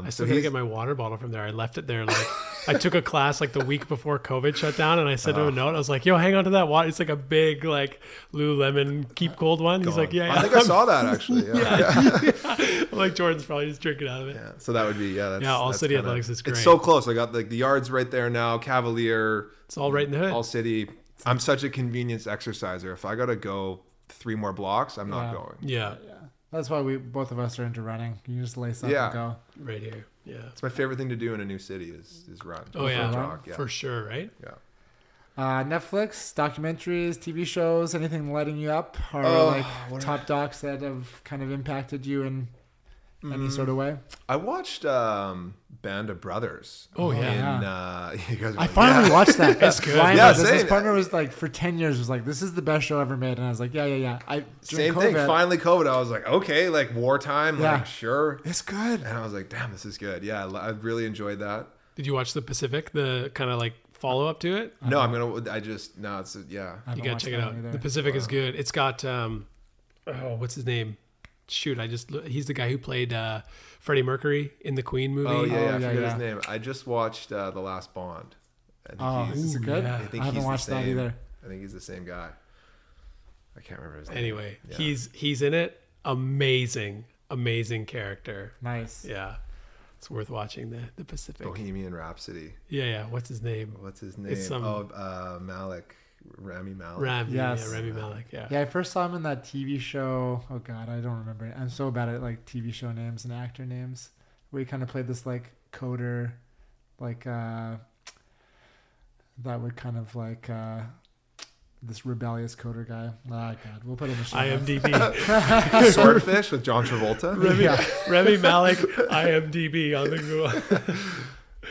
I still gotta get my water bottle from there. I left it there. Like I took a class like the week before COVID shut down, and I sent him a note. I was like, "Yo, hang on to that water. It's like a big like Lululemon keep cold one." He's like, "Yeah." I think I saw that actually. Yeah. I'm like, Jordan's probably just drinking out of it. Yeah. So that would be All City Athletics is great. It's so close. I got like the Yards right there now. Cavalier. It's all right in the hood. All City. I'm such a convenience exerciser. If I gotta go 3 more blocks, I'm not going. Yeah. Yeah. That's why both of us are into running. You just lace up and go. Right here. Yeah. It's my favorite thing to do in a new city is run. Oh, yeah. For sure, right? Yeah. Netflix, documentaries, TV shows, anything lighting you up? Or top docs that have kind of impacted you in any sort of way? I watched Band of Brothers. Oh, yeah. You guys I finally watched that. That's good. My business partner was like, for 10 years, was like, this is the best show ever made. And I was like, yeah. Same COVID, thing. Finally COVID. I was like, okay, like wartime, like sure. It's good. And I was like, damn, this is good. Yeah, I really enjoyed that. Did you watch The Pacific, the kind of like follow-up to it? No, you got to check it out. Either. The Pacific is good. It's got, what's his name? Shoot, he's the guy who played Freddie Mercury in the Queen movie. Oh, yeah, I forget his name. I just watched The Last Bond. Is it good? I haven't watched that either. I think he's the same guy. I can't remember his name. Anyway, he's in it. Amazing character. Nice. Yeah. It's worth watching the Pacific. Bohemian Rhapsody. Yeah. What's his name? It's Malek. Rami Malek. Rami Malek. Yeah. Yeah. I first saw him in that TV show. Oh God, I don't remember it. I'm so bad at like TV show names and actor names. We kind of played this like coder, like that would kind of like this rebellious coder guy. Oh God, we'll put him in the show. IMDb. Swordfish with John Travolta. Rami Malek. IMDb on the Google.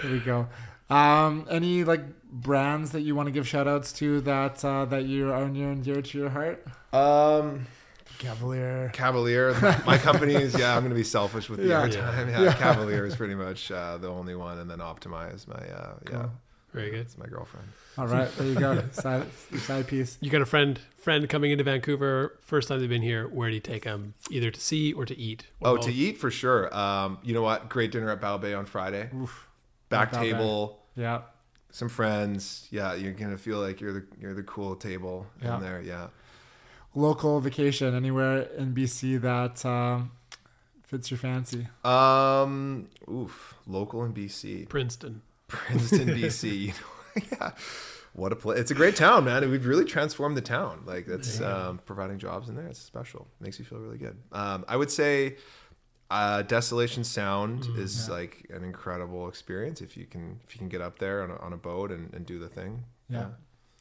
There we go. Any like brands that you want to give shout outs to that you are near and dear to your heart? Cavalier. My companies. Yeah. I'm going to be selfish with the time. Yeah. Cavalier is pretty much, the only one. And then Optimi is my, cool. Very good. It's my girlfriend. All right. There you go. Side piece. You got a friend coming into Vancouver. First time they've been here. Where do you take them? Either to see or to eat? To eat for sure. You know what? Great dinner at Bao Bay on Friday. Oof. Back table. Bay. Yeah. Some friends, you're gonna feel like you're the cool table in there, Local vacation anywhere in BC that fits your fancy. Local in BC, Princeton, BC. You know, what a place! It's a great town, man. And we've really transformed the town. Like that's providing jobs in there. It's special. Makes you feel really good. I would say. Desolation Sound is like an incredible experience if you can get up there on a boat and do the thing. Yeah.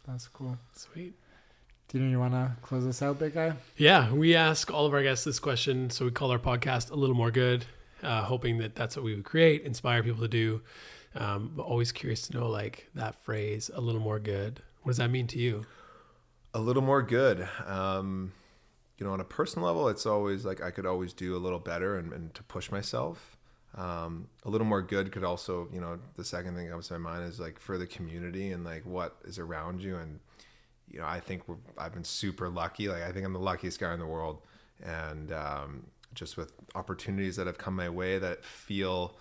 That's cool. Sweet. Do you want to close us out, big guy? Yeah, we ask all of our guests this question, so we call our podcast A Little More Good, hoping that that's what we would create, inspire people to do. But always curious to know like that phrase, a little more good. What does that mean to you? A little more good. On a personal level, it's always like I could always do a little better and to push myself. A little more good could also, the second thing that comes to my mind is like for the community and like what is around you. And, I think I've been super lucky. Like I think I'm the luckiest guy in the world. And just with opportunities that have come my way that feel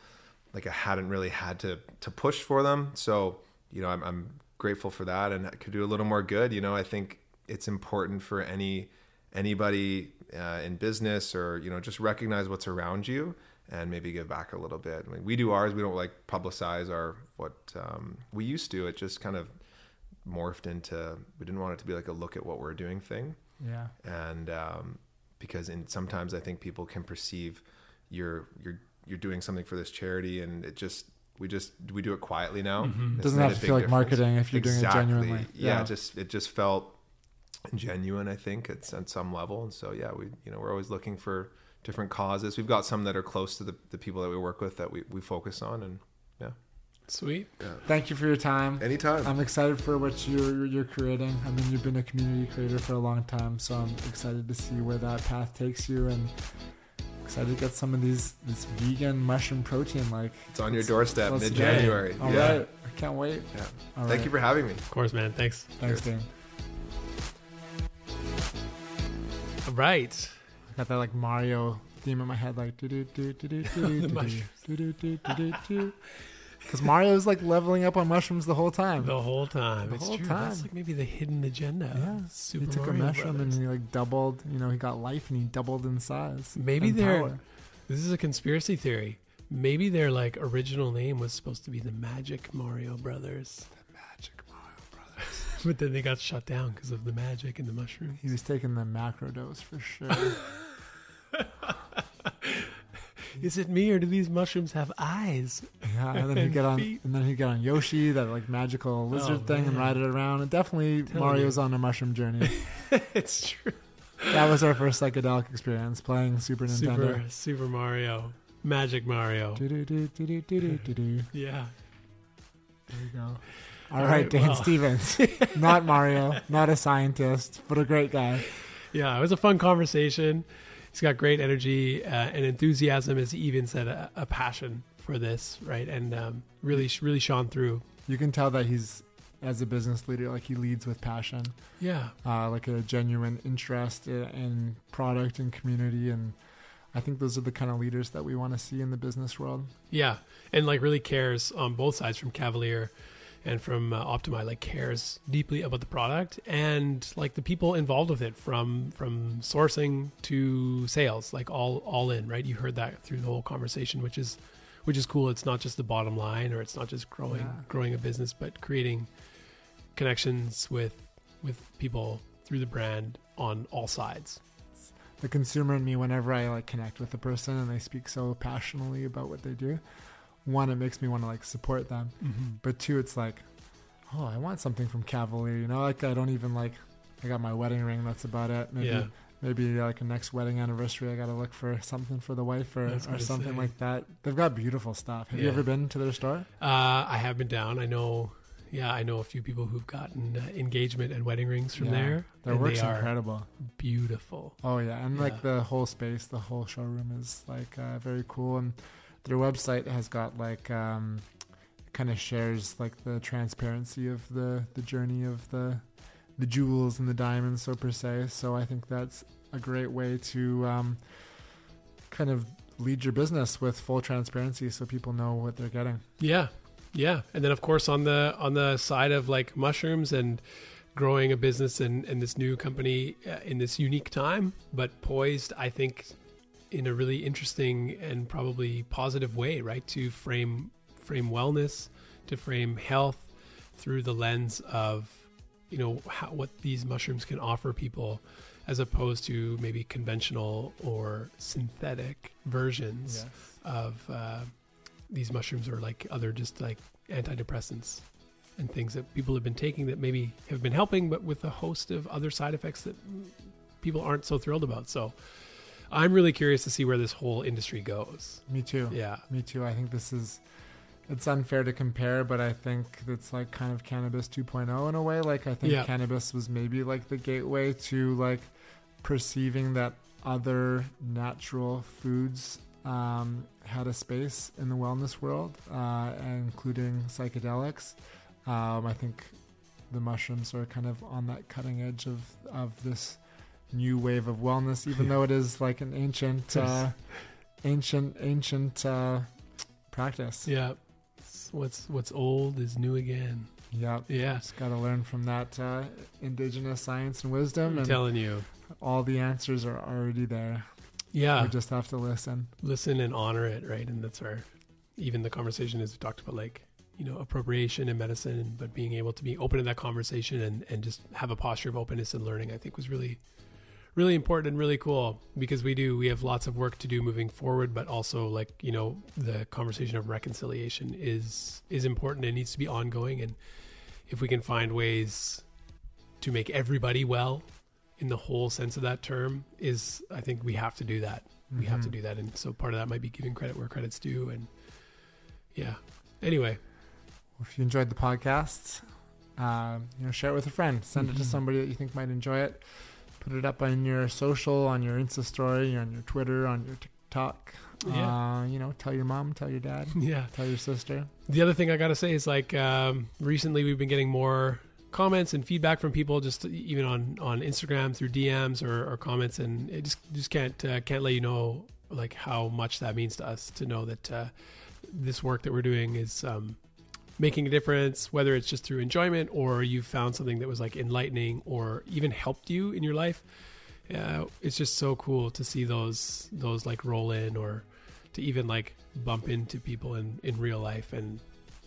like I hadn't really had to push for them. So, I'm grateful for that and I could do a little more good. I think it's important for anybody in business or just recognize what's around you and maybe give back a little bit. I mean, we do ours. We don't like publicize what we used to. It just kind of morphed into we didn't want it to be like a look at what we're doing thing. Yeah. And because sometimes I think people can perceive you're doing something for this charity and it just we do it quietly now. Mm-hmm. It doesn't have to feel like marketing if you're doing it genuinely. Yeah. It just felt genuine, I think, it's at some level. And so we're always looking for different causes. We've got some that are close to the people that we work with that we focus on. And sweet. Thank you for your time. Anytime. I'm excited for what you're creating. I mean, you've been a community creator for a long time, so I'm excited to see where that path takes you and Excited to get some of these vegan mushroom protein. Like it's on your doorstep mid-January. All right, I can't wait. Yeah. Thank you for having me. Of course, man. Thanks, Dane. All right. I got that like Mario theme in my head, like do do do do do do do do do do do. Because Mario's like leveling up on mushrooms the whole time. It's true. That's like maybe the hidden agenda. Yeah. Super he took Mario a mushroom Brothers. And he like doubled, you know, he got life and he doubled in size. Maybe this is a conspiracy theory. Maybe their like original name was supposed to be the Magic Mario Brothers. But then they got shut down because of the magic and the mushroom. He was taking the macro dose for sure. Is it me or do these mushrooms have eyes? Yeah, and then he got on Yoshi, that like magical lizard thing, and ride it around. And definitely Mario's on a mushroom journey. It's true. That was our first psychedelic experience playing Super Nintendo. Super Mario, Magic Mario. Yeah. There you go. All right, Dane Stevens. Not Mario, not a scientist, but a great guy. Yeah, it was a fun conversation. He's got great energy and enthusiasm, as he even said, a passion for this, right? And really shone through. You can tell that he's, as a business leader, like he leads with passion. Yeah. Like a genuine interest in product and community, and I think those are the kind of leaders that we want to see in the business world. Yeah, and like really cares on both sides, from Cavalier and from Optimi, like cares deeply about the product and like the people involved with it, from sourcing to sales, like all in, right? You heard that through the whole conversation, which is cool. It's not just the bottom line, or it's not just growing a business, but creating connections with people through the brand on all sides. The consumer in me, whenever I like connect with a person and they speak so passionately about what they do, one, it makes me want to like support them, but two, it's like, oh, I want something from Cavalier, you know, like I don't even like, I got my wedding ring, that's about it. Maybe like a next wedding anniversary, I got to look for something for the wife or something like that. They've got beautiful stuff. Have you ever been to their store? I have been down. I know a few people who've gotten engagement and wedding rings from there. Their work's incredible. Beautiful. Oh yeah. And like the whole space, the whole showroom is like very cool. And their website has got like kind of shares like the transparency of the journey of the jewels and the diamonds, so per se. So I think that's a great way to kind of lead your business with full transparency, so people know what they're getting. Yeah. And then of course on the side of like mushrooms and growing a business and this new company in this unique time, but poised, I think, in a really interesting and probably positive way, right? To frame wellness, to frame health through the lens of, you know, what these mushrooms can offer people, as opposed to maybe conventional or synthetic versions of these mushrooms, or like other just like antidepressants and things that people have been taking that maybe have been helping, but with a host of other side effects that people aren't so thrilled about. So I'm really curious to see where this whole industry goes. Me too. Yeah. Me too. I think it's unfair to compare, but I think it's like kind of cannabis 2.0 in a way. Like I think cannabis was maybe like the gateway to like perceiving that other natural foods had a space in the wellness world, including psychedelics. I think the mushrooms are kind of on that cutting edge of this new wave of wellness, even though it is like an ancient practice. Yeah, what's old is new again. Yeah, just got to learn from that indigenous science and wisdom. I'm telling you, all the answers are already there. Yeah, we just have to listen and honor it, right? And that's where even the conversation is. We talked about like, you know, appropriation in medicine, but being able to be open to that conversation and just have a posture of openness and learning, I think was really important and really cool, because we have lots of work to do moving forward, but also like, you know, the conversation of reconciliation is important. It needs to be ongoing. And if we can find ways to make everybody well in the whole sense of that term, is, I think we have to do that. We have to do that. And so part of that might be giving credit where credit's due. And anyway, if you enjoyed the podcast, share it with a friend, send it to somebody that you think might enjoy it. Put it up on your social, on your Insta story, on your Twitter, on your talk. Yeah. You know, tell your mom, tell your dad, yeah, tell your sister. The other thing I got to say is, like, recently we've been getting more comments and feedback from people, just even on Instagram through DMs or comments, and it just can't let you know, like, how much that means to us to know that this work that we're doing is making a difference, whether it's just through enjoyment or you found something that was, like, enlightening or even helped you in your life. It's just so cool to see those like roll in, or to even like bump into people in real life and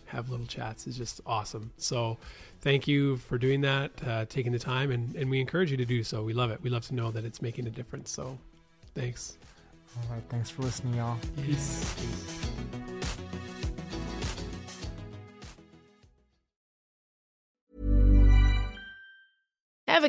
have little chats is just awesome. So thank you for doing that, taking the time, and we encourage you to do so. We love it. We love to know that it's making a difference. So thanks. All right. Thanks for listening, y'all. Peace. Peace. Ever